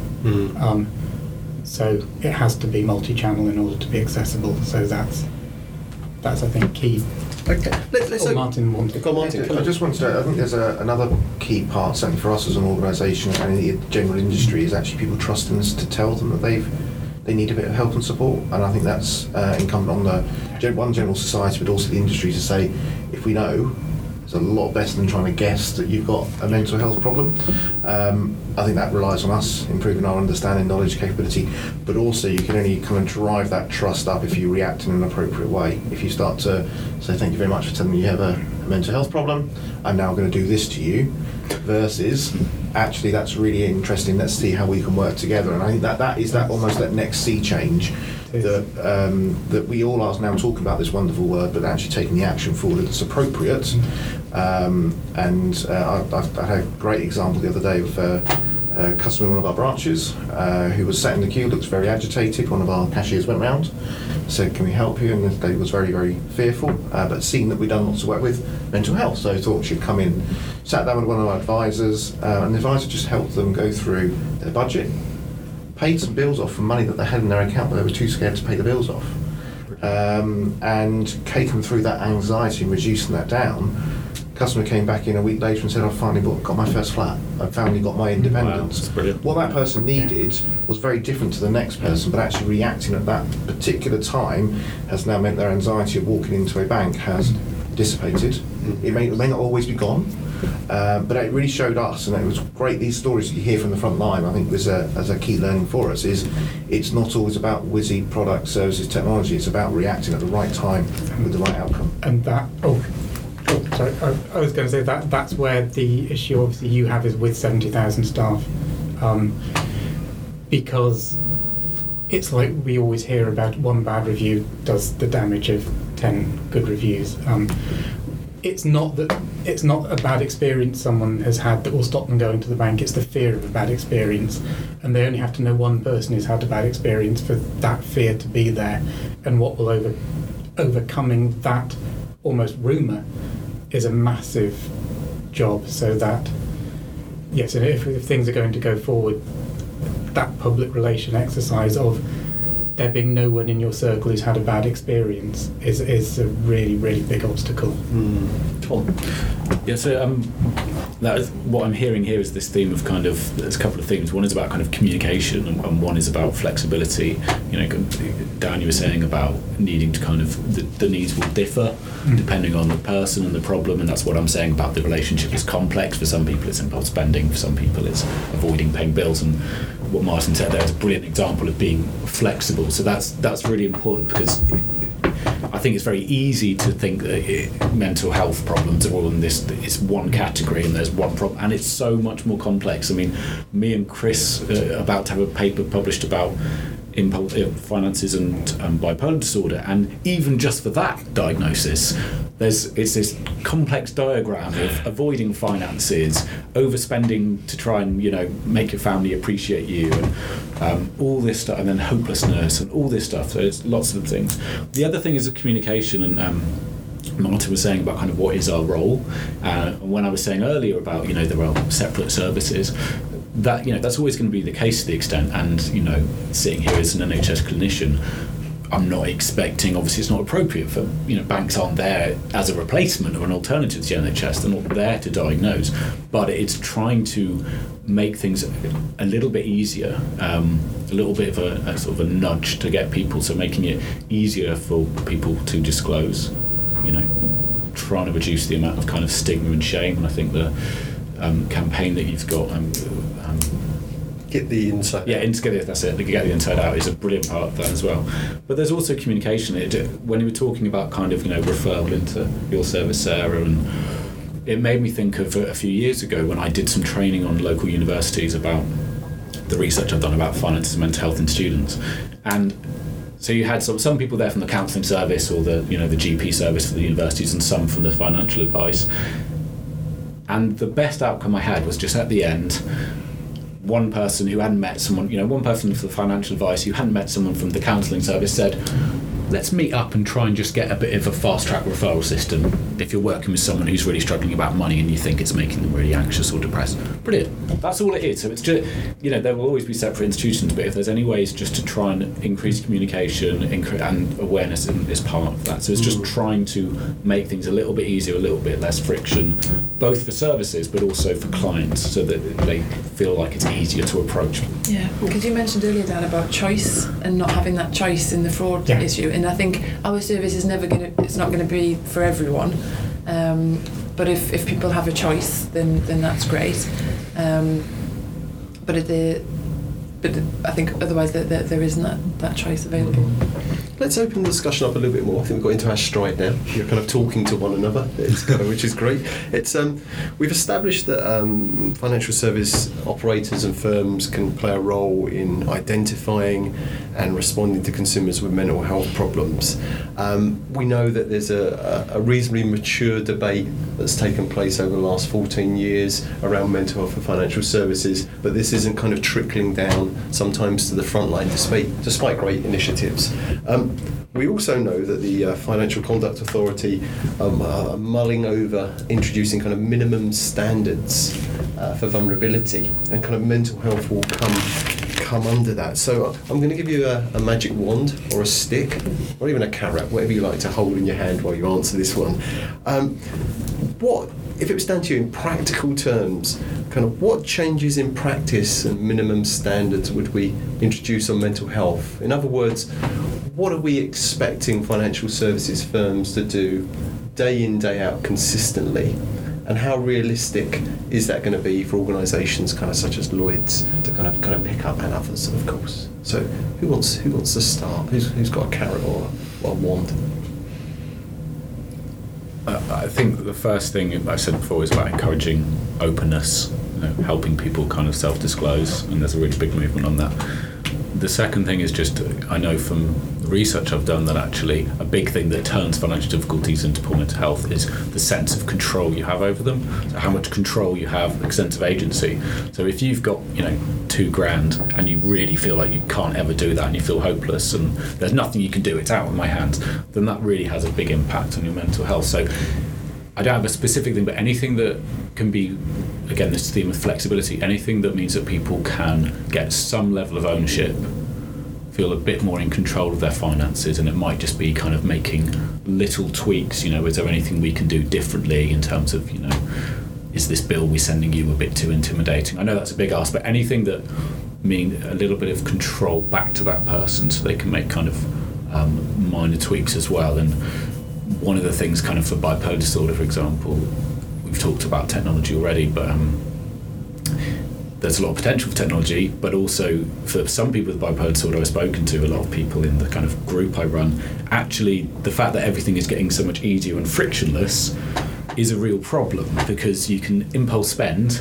So it has to be multi-channel in order to be accessible. So that's I think key. Okay. Martin wanted. I just wanted to. I think there's another key part, certainly for us as an organisation and the general industry, is actually people trusting us to tell them that they need a bit of help and support. And I think that's incumbent on the general society, but also the industry, to say, if we know, it's a lot better than trying to guess that you've got a mental health problem. I think that relies on us improving our understanding, knowledge, capability, but also you can only kind of drive that trust up if you react in an appropriate way. If you start to say, thank you very much for telling me you have a mental health problem, I'm now going to do this to you, versus actually that's really interesting, let's see how we can work together. And I think that is almost that next sea change that we all are now talking about this wonderful word, but actually taking the action forward that's appropriate. I had a great example the other day of a customer in one of our branches who was sat in the queue, looked very agitated. One of our cashiers went round, said, "Can we help you?" And the lady was very, very fearful, but seeing that we'd done lots of work with mental health, so I thought she'd come in. Sat down with one of our advisors, and the advisor just helped them go through their budget, paid some bills off for money that they had in their account, but they were too scared to pay the bills off, and take them through that anxiety and reducing that down. Customer came back in a week later and said, "I've finally got my first flat. I've finally got my independence." Wow, what that person needed was very different to the next person, but actually reacting at that particular time has now meant their anxiety of walking into a bank has dissipated. It may not always be gone, but it really showed us, and it was great. These stories that you hear from the front line, I think, was as a key learning for us, is it's not always about whizzy product, services, technology. It's about reacting at the right time with the right outcome. And that... Sorry, I was going to say that's where the issue obviously you have is with 70,000 staff, because it's like we always hear about one bad review does the damage of 10 good reviews. It's not a bad experience someone has had that will stop them going to the bank. It's the fear of a bad experience, and they only have to know one person who's had a bad experience for that fear to be there, and what will overcoming that almost rumour is a massive job, so that yes, and if things are going to go forward, that public relation exercise of there being no one in your circle who's had a bad experience is a really, really big obstacle. Cool. Yeah, so that is, what I'm hearing here is this theme of kind of, there's a couple of themes. One is about kind of communication, and one is about flexibility. You know, Dan, you were saying about needing to kind of, the needs will differ depending on the person and the problem, and that's what I'm saying about the relationship is complex. For some people it's impulse spending, for some people it's avoiding paying bills, and what Martin said there is a brilliant example of being flexible. So that's really important, because I think it's very easy to think that mental health problems are all in this, it's one category and there's one problem, and it's so much more complex. I mean, me and Chris are about to have a paper published about impulse finances and bipolar disorder, and even just for that diagnosis it's this complex diagram of avoiding finances, overspending to try and, you know, make your family appreciate you, and all this stuff, and then hopelessness and all this stuff. So it's lots of things. The other thing is communication, and Martin was saying about kind of what is our role, and when I was saying earlier about, you know, there are separate services, that, you know, that's always going to be the case to the extent, and, you know, sitting here as an NHS clinician, I'm not expecting, obviously it's not appropriate for, you know, banks aren't there as a replacement or an alternative to the NHS, they're not there to diagnose, but it's trying to make things a little bit easier, a little bit of a sort of a nudge to get people, so making it easier for people to disclose, you know, trying to reduce the amount of kind of stigma and shame. And I think the campaign that you've got, Get the Inside Out. Get the Inside Out is a brilliant part of that as well. But there's also communication. When you were talking about kind of, you know, referral into your service, Sarah, and it made me think of a few years ago when I did some training on local universities about the research I've done about finances and mental health in students. And so you had some people there from the counselling service or the, you know, the GP service for the universities, and some from the financial advice. And the best outcome I had was just at the end, one person who hadn't met someone, you know, one person for the financial advice who hadn't met someone from the counselling service said, "Let's meet up and try and just get a bit of a fast-track referral system if you're working with someone who's really struggling about money and you think it's making them really anxious or depressed." Brilliant. That's all it is. So it's just, you know, there will always be separate institutions, but if there's any ways just to try and increase communication and awareness is part of that. So it's just trying to make things a little bit easier, a little bit less friction, both for services but also for clients, so that they feel like it's easier to approach. Yeah, because you mentioned earlier, Dan, about choice and not having that choice in the fraud issue. And I think our service is never going to, it's not going to be for everyone, but if people have a choice, then that's great. But I think otherwise there isn't that choice available. let's open the discussion up a little bit more. I think we've got into our stride now. You're kind of talking to one another, which is great. It's we've established that financial service operators and firms can play a role in identifying and responding to consumers with mental health problems. We know that there's a reasonably mature debate that's taken place over the last 14 years around mental health and financial services, but this isn't kind of trickling down sometimes to the front line despite great initiatives. We also know that the Financial Conduct Authority are mulling over introducing kind of minimum standards for vulnerability, and kind of mental health will come under that. So I'm going to give you a magic wand or a stick, or even a carrot, whatever you like to hold in your hand while you answer this one. What, if it was down to you in practical terms, kind of what changes in practice and minimum standards would we introduce on mental health? In other words, what are we expecting financial services firms to do day in, day out consistently? And how realistic is that going to be for organisations kind of such as Lloyd's to kind of pick up, and others, of course? So who wants to start? Who's got a carrot or a wand? I think the first thing I said before is about encouraging openness, helping people kind of self-disclose, and there's a really big movement on that. The second thing is just, I know from research I've done that actually a big thing that turns financial difficulties into poor mental health is the sense of control you have over them. So how much control you have, the sense of agency. So if you've got, £2,000 and you really feel like you can't ever do that and you feel hopeless and there's nothing you can do, it's out of my hands, then that really has a big impact on your mental health. So I don't have a specific thing, but anything that can be, again, this theme of flexibility, anything that means that people can get some level of ownership, feel a bit more in control of their finances, and it might just be kind of making little tweaks, is there anything we can do differently in terms of, is this bill we're sending you a bit too intimidating? I know that's a big ask, but anything that means a little bit of control back to that person so they can make kind of minor tweaks as well. And one of the things kind of for bipolar disorder, for example, we've talked about technology already, but there's a lot of potential for technology, but also for some people with bipolar disorder, I've spoken to a lot of people in the kind of group I run, actually the fact that everything is getting so much easier and frictionless is a real problem, because you can impulse spend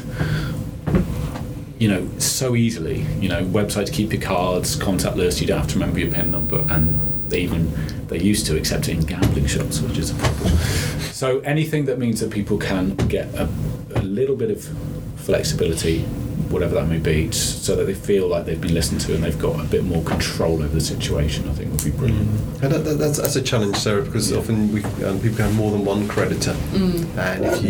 so easily, websites keep your cards, contact lists, you don't have to remember your PIN number, and they used to, except in gambling shops, which is a problem. So anything that means that people can get a little bit of flexibility, whatever that may be, so that they feel like they've been listened to and they've got a bit more control over the situation, I think would be brilliant. And that's a challenge, Sarah, because often we, people have more than one creditor, and if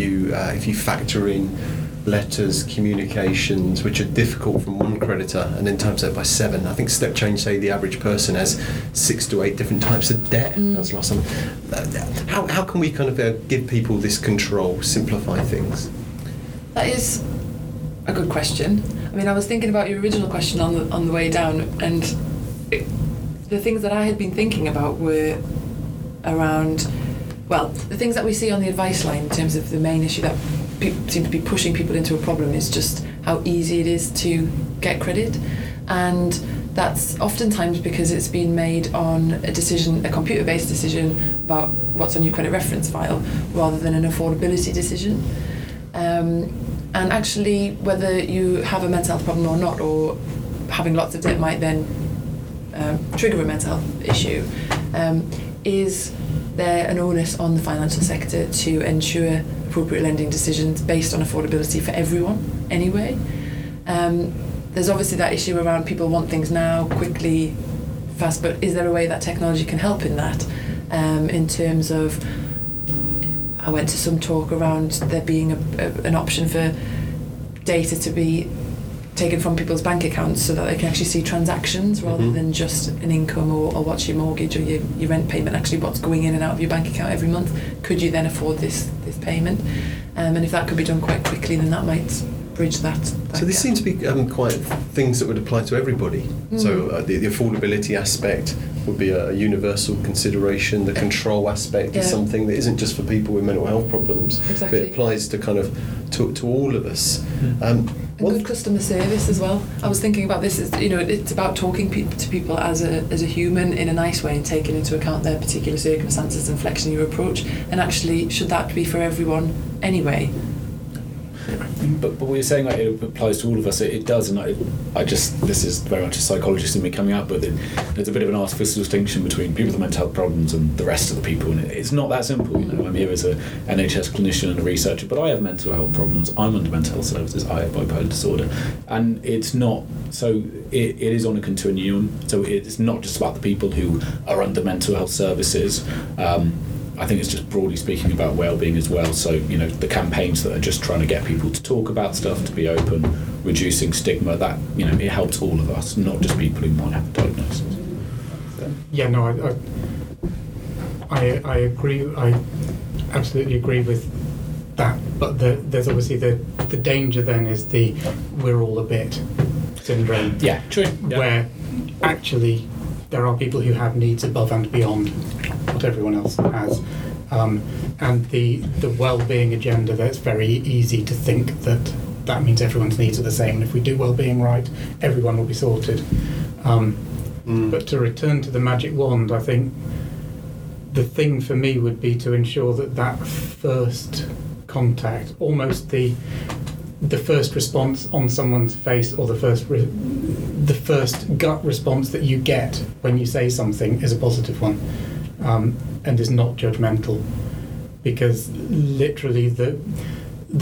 you factor in letters, communications, which are difficult from one creditor, and then times that by 7. I think Step Change say the average person has 6 to 8 different types of debt. That's last time. How can we kind of give people this control, simplify things? That is a good question. I mean, I was thinking about your original question on the way down, and the things that I had been thinking about were around, the things that we see on the advice line in terms of the main issue that seem to be pushing people into a problem is just how easy it is to get credit, and that's oftentimes because it's been made on a computer-based decision about what's on your credit reference file rather than an affordability decision, and actually whether you have a mental health problem or not, or having lots of debt might then trigger a mental health issue, is there an onus on the financial sector to ensure appropriate lending decisions based on affordability for everyone anyway? There's obviously that issue around people want things now, quickly, fast, but is there a way that technology can help in that? In terms of, I went to some talk around there being an option for data to be taken from people's bank accounts so that they can actually see transactions rather than just an income or what's your mortgage or your rent payment, actually what's going in and out of your bank account every month. Could you then afford this payment? And if that could be done quite quickly, then that might bridge that. So this seems to be quite things that would apply to everybody. So the affordability aspect would be a universal consideration. The control aspect is something that isn't just for people with mental health problems, but it applies to all of us. And good customer service as well. I was thinking about this, it's about talking to people as a human in a nice way and taking into account their particular circumstances and flexing your approach. And actually, should that be for everyone anyway? But what you're saying, like, it applies to all of us. It does, and this is very much a psychologist in me coming out, but there's a bit of an artificial distinction between people with mental health problems and the rest of the people, and it's not that simple. I'm here as an NHS clinician and a researcher, but I have mental health problems. I'm under mental health services. I have bipolar disorder, and it's not. So it is on a continuum. So it's not just about the people who are under mental health services. I think it's just broadly speaking about well-being as well. So, the campaigns that are just trying to get people to talk about stuff, to be open, reducing stigma, that, it helps all of us, not just people who might have a diagnosis. Yeah, no, I agree. I absolutely agree with that. But there's obviously the danger then is the we're all a bit syndrome. Yeah, true. Yeah. Where actually there are people who have needs above and beyond what everyone else has, and the well-being agenda, that's very easy to think that means everyone's needs are the same, and if we do well-being right, everyone will be sorted. But to return to the magic wand, I think the thing for me would be to ensure that first contact, almost the first response on someone's face, or the first gut response that you get when you say something is a positive one. And is not judgmental, because literally the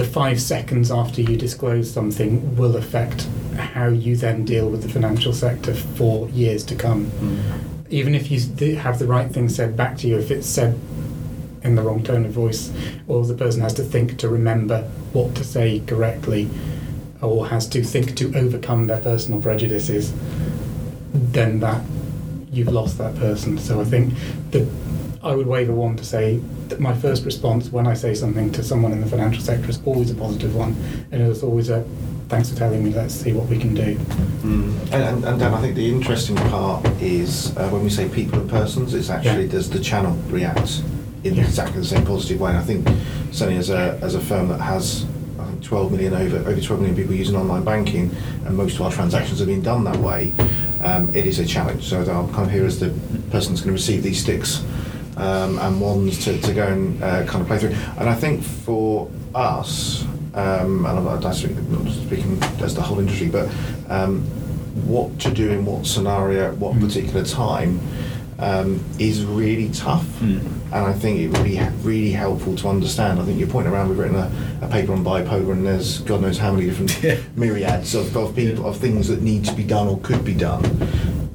5 seconds after you disclose something will affect how you then deal with the financial sector for years to come. Even if you have the right thing said back to you, if it's said in the wrong tone of voice, or the person has to think to remember what to say correctly, or has to think to overcome their personal prejudices, then you've lost that person. So I think that I would wave a wand to say that my first response when I say something to someone in the financial sector is always a positive one, and it's always a thanks for telling me, let's see what we can do. And Dan, I think the interesting part is when we say people and persons, it's actually does the channel react in exactly the same positive way? And I think certainly as a firm that has 12 million over 12 million people using online banking, and most of our transactions have been done that way, it is a challenge. So I'm kind of here as the person that's going to receive these sticks and wands to go and kind of play through. And I think for us, and I'm not speaking as the whole industry, but what to do in what scenario at what particular time is really tough, and I think it would be really helpful to understand. I think your point around, we've written a paper on bipolar, and there's God knows how many different myriads of people, of things that need to be done or could be done.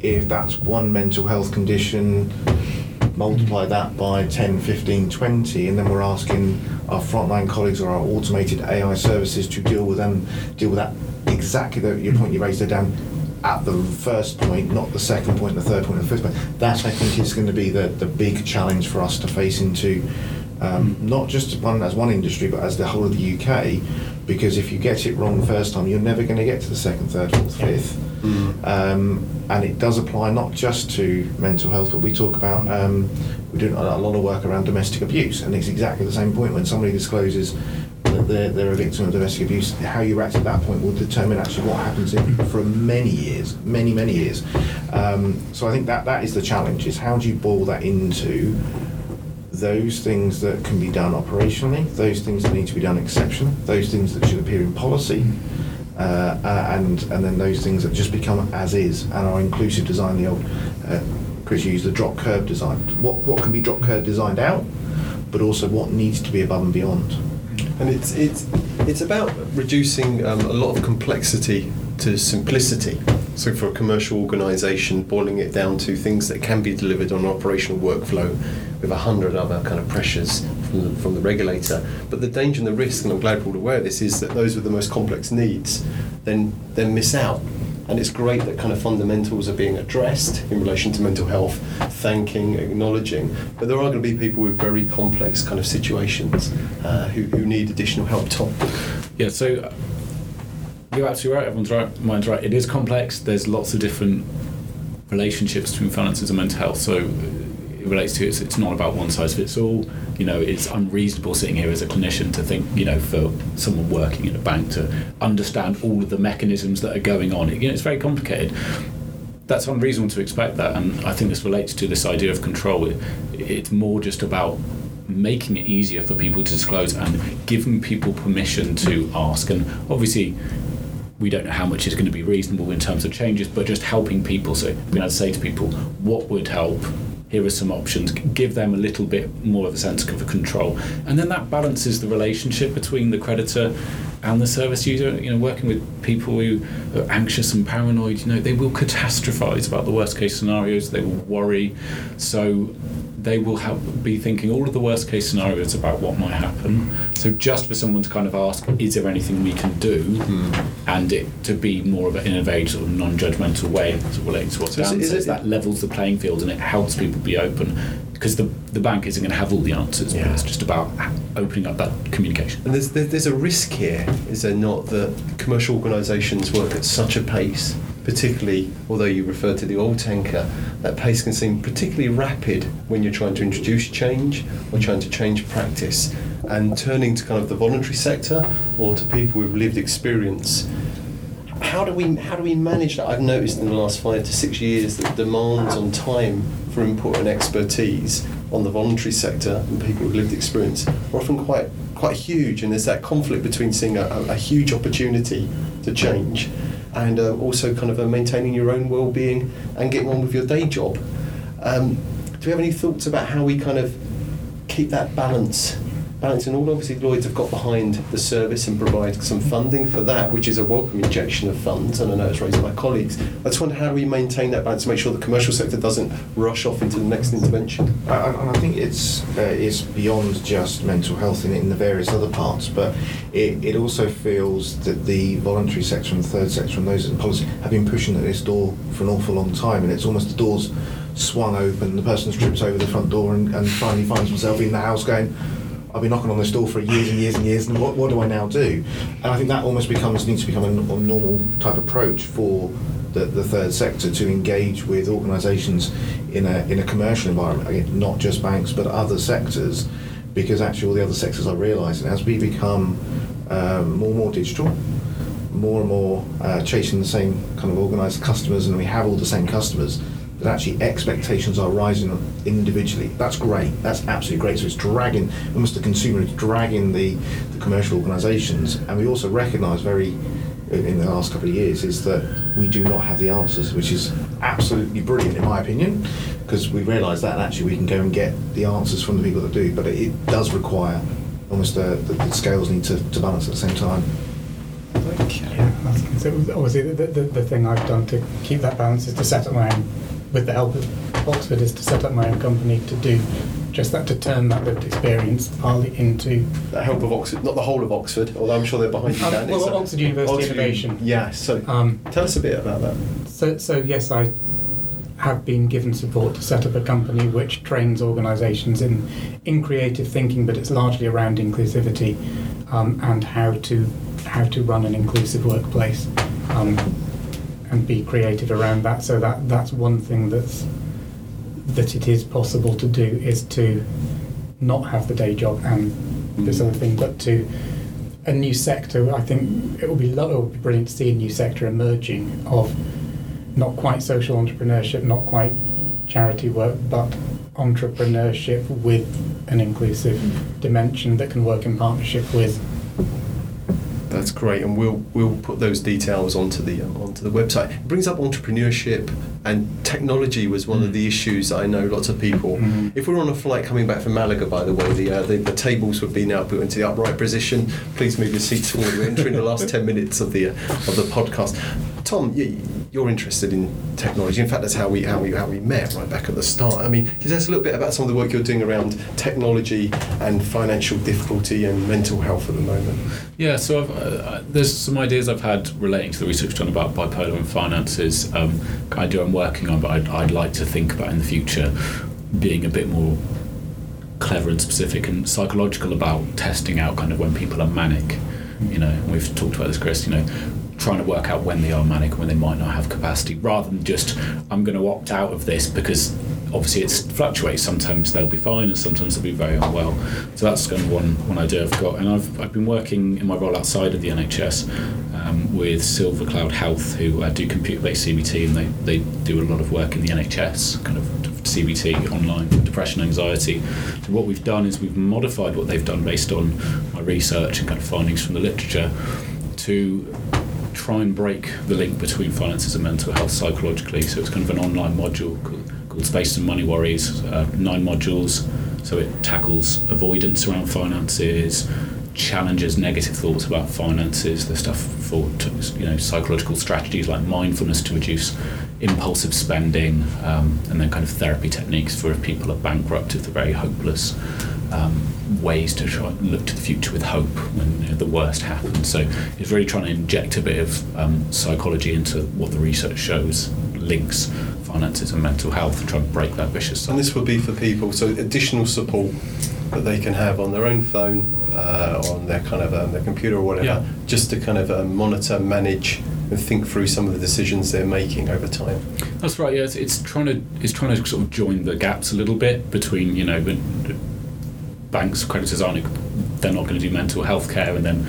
If that's one mental health condition, multiply that by 10, 15, 20, and then we're asking our frontline colleagues or our automated AI services to deal with that exactly. Your point you raised there, Dan, at the first point, not the second point, the third point, the fifth point. That, I think, is going to be the big challenge for us to face into, not just as one industry, but as the whole of the UK, because if you get it wrong the first time, you're never going to get to the second, third, fourth, fifth. And it does apply not just to mental health, but we talk about, we're doing a lot of work around domestic abuse, and it's exactly the same point. When somebody discloses that they're a victim of domestic abuse, how you react at that point will determine actually what happens for many years. So I think that is the challenge, is how do you boil that into those things that can be done operationally, those things that need to be done exceptional, those things that should appear in policy, and then those things that just become as is, and our inclusive design, the old Chris used the drop curve design. What can be drop curve designed out, but also what needs to be above and beyond. And it's about reducing a lot of complexity to simplicity. So for a commercial organisation, boiling it down to things that can be delivered on an operational workflow with 100 other kind of pressures from the regulator. But the danger and the risk, and I'm glad we're all aware of this, is that those with the most complex needs then miss out. And it's great that kind of fundamentals are being addressed in relation to mental health, thanking, acknowledging. But there are going to be people with very complex kind of situations who need additional help. Tom? Yeah, so you're absolutely right. Everyone's right. Mine's right. It is complex. There's lots of different relationships between finances and mental health. So relates to is it's not about one size fits all. You know, it's unreasonable sitting here as a clinician to think, you know, for someone working in a bank to understand all of the mechanisms that are going on. You know, it's very complicated. That's unreasonable to expect that, and I think this relates to this idea of control. It's more just about making it easier for people to disclose and giving people permission to ask. And obviously, we don't know how much is going to be reasonable in terms of changes, but just helping people. So we're going to say to people, what would help? Here are some options. Give them a little bit more of a sense of control. And then that balances the relationship between the creditor and the service user. You know, working with people who are anxious and paranoid, you know, they will catastrophise about the worst case scenarios. They will worry. So they will be thinking all of the worst case scenarios about what might happen. So just for someone to kind of ask, is there anything we can do? And it to be more of an innovative, sort of non-judgmental way as it relates to what Dan says. That levels the playing field and it helps people be open, because the bank isn't going to have all the answers, but it's just about opening up that communication. And there's a risk here, is there not, that commercial organisations work at such a pace, particularly, although you referred to the oil tanker, that pace can seem particularly rapid when you're trying to introduce change or trying to change practice. And turning to kind of the voluntary sector or to people with lived experience, how do we manage that? I've noticed in the last 5 to 6 years that demands on time for input and expertise on the voluntary sector and people with lived experience are often quite huge, and there's that conflict between seeing a huge opportunity to change and also kind of maintaining your own well-being and getting on with your day job. Do we have any thoughts about how we kind of keep that balance? And all, obviously Lloyds have got behind the service and provide some funding for that, which is a welcome injection of funds, and I know it's raised by colleagues. I just wonder, how do we maintain that balance to make sure the commercial sector doesn't rush off into the next intervention? I think it's beyond just mental health in the various other parts, but it also feels that the voluntary sector and the third sector and those in policy have been pushing at this door for an awful long time, and it's almost the door's swung open, the person trips over the front door and finally finds himself in the house going, I've been knocking on this door for years and years and years, and what do I now do? And I think that almost needs to become a normal type approach for the third sector to engage with organisations in a commercial environment, again, not just banks but other sectors, because actually all the other sectors are realising as we become more and more digital, more and more chasing the same kind of organised customers, and we have all the same customers, that actually expectations are rising individually. That's great, that's absolutely great. So it's dragging, almost the consumer is dragging the commercial organisations. And we also recognise in the last couple of years, is that we do not have the answers, which is absolutely brilliant in my opinion, because we realise that actually we can go and get the answers from the people that do, but it does require almost the scales need to balance at the same time. Yeah, obviously the thing I've done to keep that balance is to set up my own, with the help of Oxford, is to set up my own company to do just that, to turn that lived experience partly into... The help of Oxford, not the whole of Oxford, although I'm sure they're behind you. Oxford University Innovation. Yeah, so tell us a bit about that. So yes, I have been given support to set up a company which trains organisations in creative thinking, but it's largely around inclusivity and how to run an inclusive workplace. And be creative around that, so that's one thing that it is possible to do, is to not have the day job and this other thing, but to a new sector. I think it would be brilliant to see a new sector emerging of not quite social entrepreneurship, not quite charity work, but entrepreneurship with an inclusive dimension that can work in partnership with. That's great, and we'll put those details onto the website. It brings up entrepreneurship, and technology was one of the issues that I know lots of people. If we're on a flight coming back from Malaga, by the way, the tables would be now put into the upright position. Please move your seats forward. We're entering the last 10 minutes of the podcast. Tom, you're interested in technology. In fact, that's how we met right back at the start. I mean, can you tell us a little bit about some of the work you're doing around technology and financial difficulty and mental health at the moment? Yeah, so there's some ideas I've had relating to the research done about bipolar and finances. I'm working on, but I'd like to think about in the future being a bit more clever and specific and psychological about testing out kind of when people are manic. You know, we've talked about this, Chris, you know, trying to work out when they are manic, when they might not have capacity, rather than just, I'm going to opt out of this because obviously it fluctuates. Sometimes they'll be fine and sometimes they'll be very unwell. So that's kind of one idea I've got. And I've been working in my role outside of the NHS with Silver Cloud Health, who do computer-based CBT, and they do a lot of work in the NHS, kind of CBT online for depression and anxiety. So what we've done is we've modified what they've done based on my research and kind of findings from the literature to try and break the link between finances and mental health psychologically. So it's kind of an online module called Space and Money Worries, 9 modules. So it tackles avoidance around finances, challenges negative thoughts about finances, the stuff for psychological strategies like mindfulness to reduce impulsive spending, and then kind of therapy techniques for if people are bankrupt, if they're very hopeless, ways to try and look to the future with hope when the worst happens. So it's really trying to inject a bit of psychology into what the research shows links finances and mental health and try and break that vicious cycle. And this would be for people, so additional support that they can have on their own phone, on their kind of their computer or whatever, yeah, just to kind of monitor, manage, and think through some of the decisions they're making over time. That's right. Yeah, it's trying to sort of join the gaps a little bit between banks, creditors aren't, they're not going to do mental health care, and then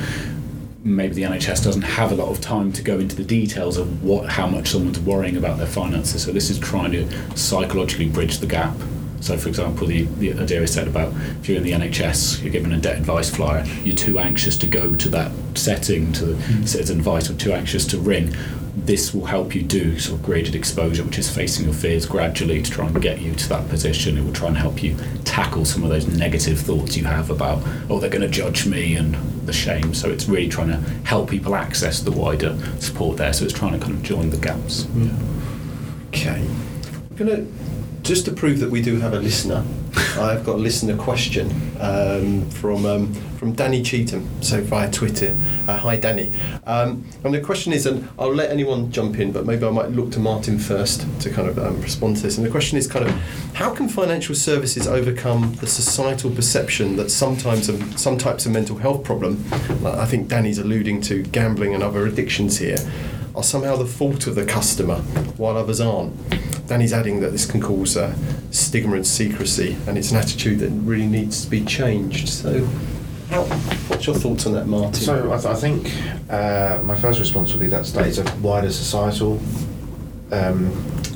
maybe the NHS doesn't have a lot of time to go into the details of how much someone's worrying about their finances. So this is trying to psychologically bridge the gap. So, for example, the idea is said about if you're in the NHS, you're given a debt advice flyer, you're too anxious to go to that setting, to the Citizens Advice, or too anxious to ring. This will help you do sort of graded exposure, which is facing your fears gradually to try and get you to that position. It will try and help you tackle some of those negative thoughts you have about, oh, they're going to judge me, and the shame. So it's really trying to help people access the wider support there. So it's trying to kind of join the gaps. Yeah. Okay. I'm going to... Just to prove that we do have a listener, I've got a listener question from Danny Cheatham, so via Twitter. Hi, Danny. And the question is, and I'll let anyone jump in, but maybe I might look to Martin first to kind of respond to this. And the question is kind of, how can financial services overcome the societal perception that sometimes some types of mental health problem, like I think Danny's alluding to gambling and other addictions here, are somehow the fault of the customer, while others aren't? Danny's adding that this can cause stigma and secrecy, and it's an attitude that really needs to be changed. So, what's your thoughts on that, Martin? So, I think my first response would be that it's a wider societal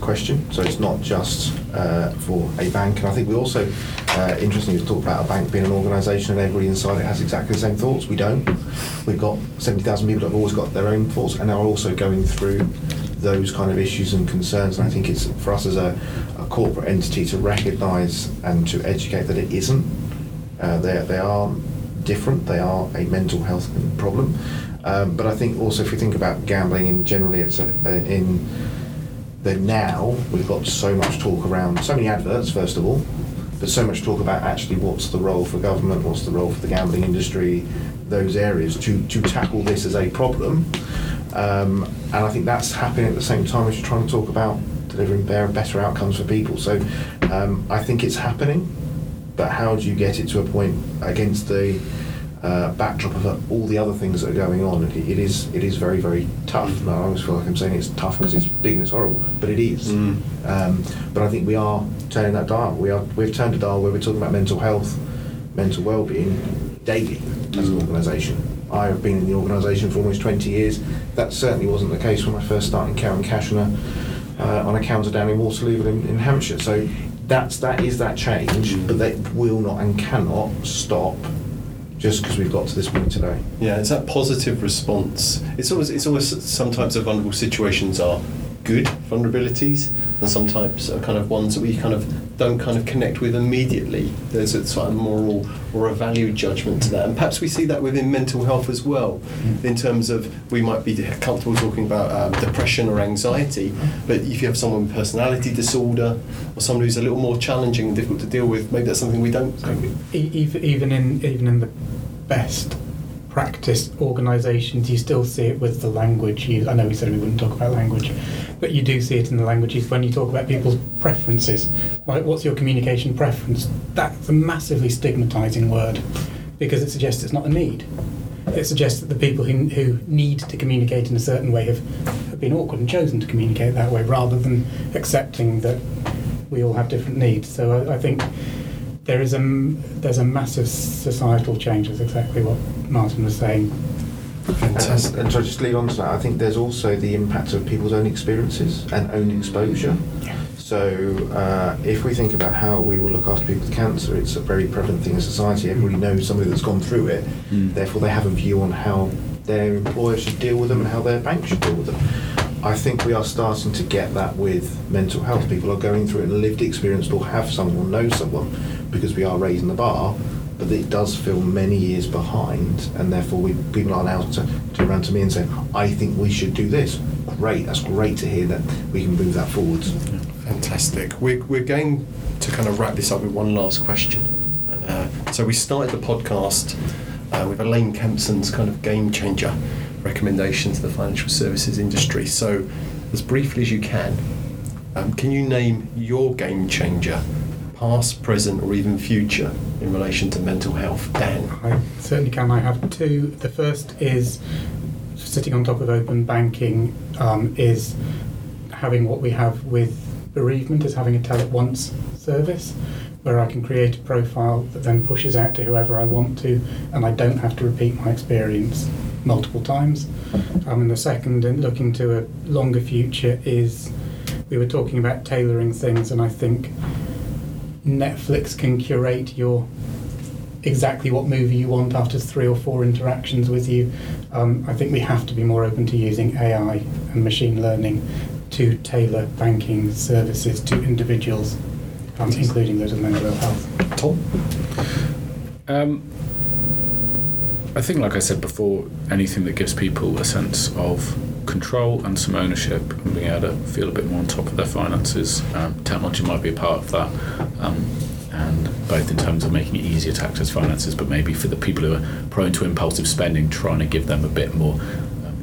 question. So, it's not just for a bank. And I think we also, interestingly, we've talked about a bank being an organisation and everybody inside it has exactly the same thoughts. We don't. We've got 70,000 people that have always got their own thoughts and are also going through those kind of issues and concerns, and I think it's for us as a corporate entity to recognise and to educate that it isn't. They are different, they are a mental health problem, but I think also if we think about gambling and generally it's in the now, we've got so much talk around, so many adverts first of all, but so much talk about actually what's the role for government, what's the role for the gambling industry, those areas, to tackle this as a problem. And I think that's happening at the same time as you're trying to talk about delivering better outcomes for people. So I think it's happening, but how do you get it to a point against the backdrop of all the other things that are going on? It is very, very tough. And I always feel like I'm saying it's tough because it's big and it's horrible, but it is. But I think we are turning that dial. We've turned a dial where we're talking about mental health, mental well-being daily as an organisation. I have been in the organisation for almost 20 years. That certainly wasn't the case when I first started counting cash on a counter down in Waterloo but in Hampshire. So that is that change, but that will not and cannot stop just because we've got to this point today. Yeah, it's that positive response. It's always some types of vulnerable situations are good vulnerabilities, and some types are kind of ones that we kind of don't kind of connect with immediately. There's a sort of moral or a value judgment to that, and perhaps we see that within mental health as well, in terms of we might be comfortable talking about depression or anxiety, but if you have someone with personality disorder or someone who's a little more challenging and difficult to deal with, maybe that's something we don't. Even in the best practice organisations, you still see it with the language. I know we said we wouldn't talk about language, but you do see it in the languages when you talk about people's preferences. Like, what's your communication preference? That's a massively stigmatising word because it suggests it's not a need. It suggests that the people who need to communicate in a certain way have been awkward and chosen to communicate that way rather than accepting that we all have different needs. So I think there's a massive societal change, is exactly what Martin was saying. Fantastic. And so just lead on to that, I think there's also the impact of people's own experiences and own exposure. Yeah. So if we think about how we will look after people with cancer, it's a very prevalent thing in society. Everybody knows somebody that's gone through it. Therefore, they have a view on how their employer should deal with them and how their bank should deal with them. I think we are starting to get that with mental health. People are going through it and lived experience or have someone, know someone, because we are raising the bar, but it does feel many years behind, and therefore people are now to turn around to me and say, I think we should do this. Great, that's great to hear that we can move that forward. Fantastic. We're going to kind of wrap this up with one last question. So we started the podcast with Elaine Kempson's kind of game changer recommendation to the financial services industry. So as briefly as you can you name your game changer, past, present or even future, in relation to mental health? Dan? I certainly can. I have two. The first is sitting on top of open banking, is having what we have with bereavement, is having a tell at once service where I can create a profile that then pushes out to whoever I want to, and I don't have to repeat my experience multiple times. And the second, in looking to a longer future, is we were talking about tailoring things, and I think Netflix can curate your exactly what movie you want after 3 or 4 interactions with you. I think we have to be more open to using AI and machine learning to tailor banking services to individuals, including those with mental health. Tom? I think, like I said before, anything that gives people a sense of control and some ownership and being able to feel a bit more on top of their finances, technology might be a part of that, and both in terms of making it easier to access finances, but maybe for the people who are prone to impulsive spending, trying to give them a bit more,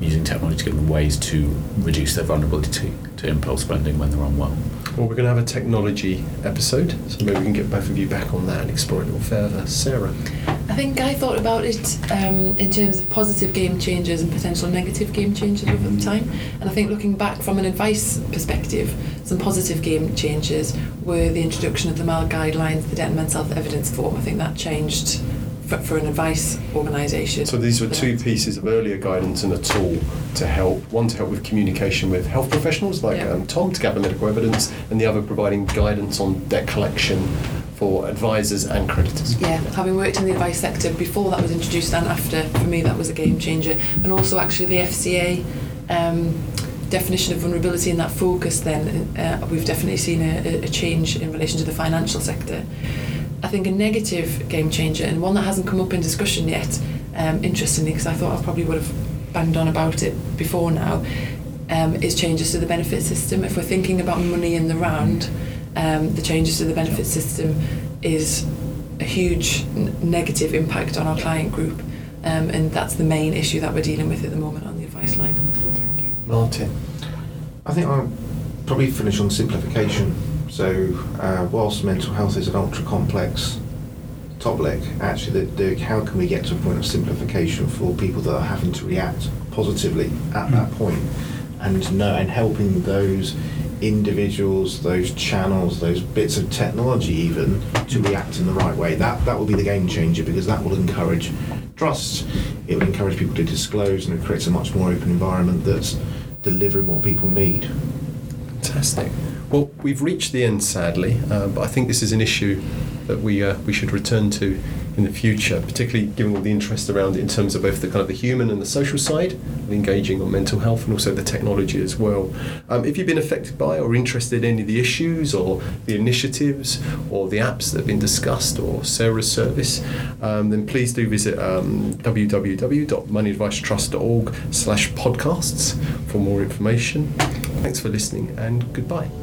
using technology to give them ways to reduce their vulnerability to impulse spending when they're unwell. Well, we're going to have a technology episode, so maybe we can get both of you back on that and explore it a little further. Sarah? I think I thought about it in terms of positive game changers and potential negative game changers over the time, and I think looking back from an advice perspective, some positive game changers were the introduction of the MAL guidelines, the Debt and Mental Health Evidence Form. I think that changed for an advice organisation. So these were two pieces of earlier guidance and a tool to help, one to help with communication with health professionals like Tom to gather medical evidence, and the other providing guidance on debt collection for advisors and creditors. Yeah, having worked in the advice sector before that was introduced and after, for me that was a game changer. And also actually the FCA definition of vulnerability and that focus then, we've definitely seen a change in relation to the financial sector. I think a negative game changer, and one that hasn't come up in discussion yet, interestingly, because I thought I probably would have banged on about it before now, is changes to the benefit system. If we're thinking about money in the round, the changes to the benefit system is a huge negative impact on our client group, and that's the main issue that we're dealing with at the moment on the advice line. Thank you. Martin? I think I'll probably finish on simplification. So whilst mental health is an ultra-complex topic, actually how can we get to a point of simplification for people that are having to react positively at that point, and helping those individuals, those channels, those bits of technology even, to react in the right way. That will be the game changer, because that will encourage trust, it will encourage people to disclose, and it creates a much more open environment that's delivering what people need. Fantastic. Well, we've reached the end, sadly, but I think this is an issue that we should return to in the future, particularly given all the interest around it in terms of both the kind of the human and the social side of engaging on mental health, and also the technology as well. If you've been affected by or interested in any of the issues or the initiatives or the apps that have been discussed or Sarah's service, then please do visit www.moneyadvicetrust.org/podcasts for more information. Thanks for listening, and goodbye.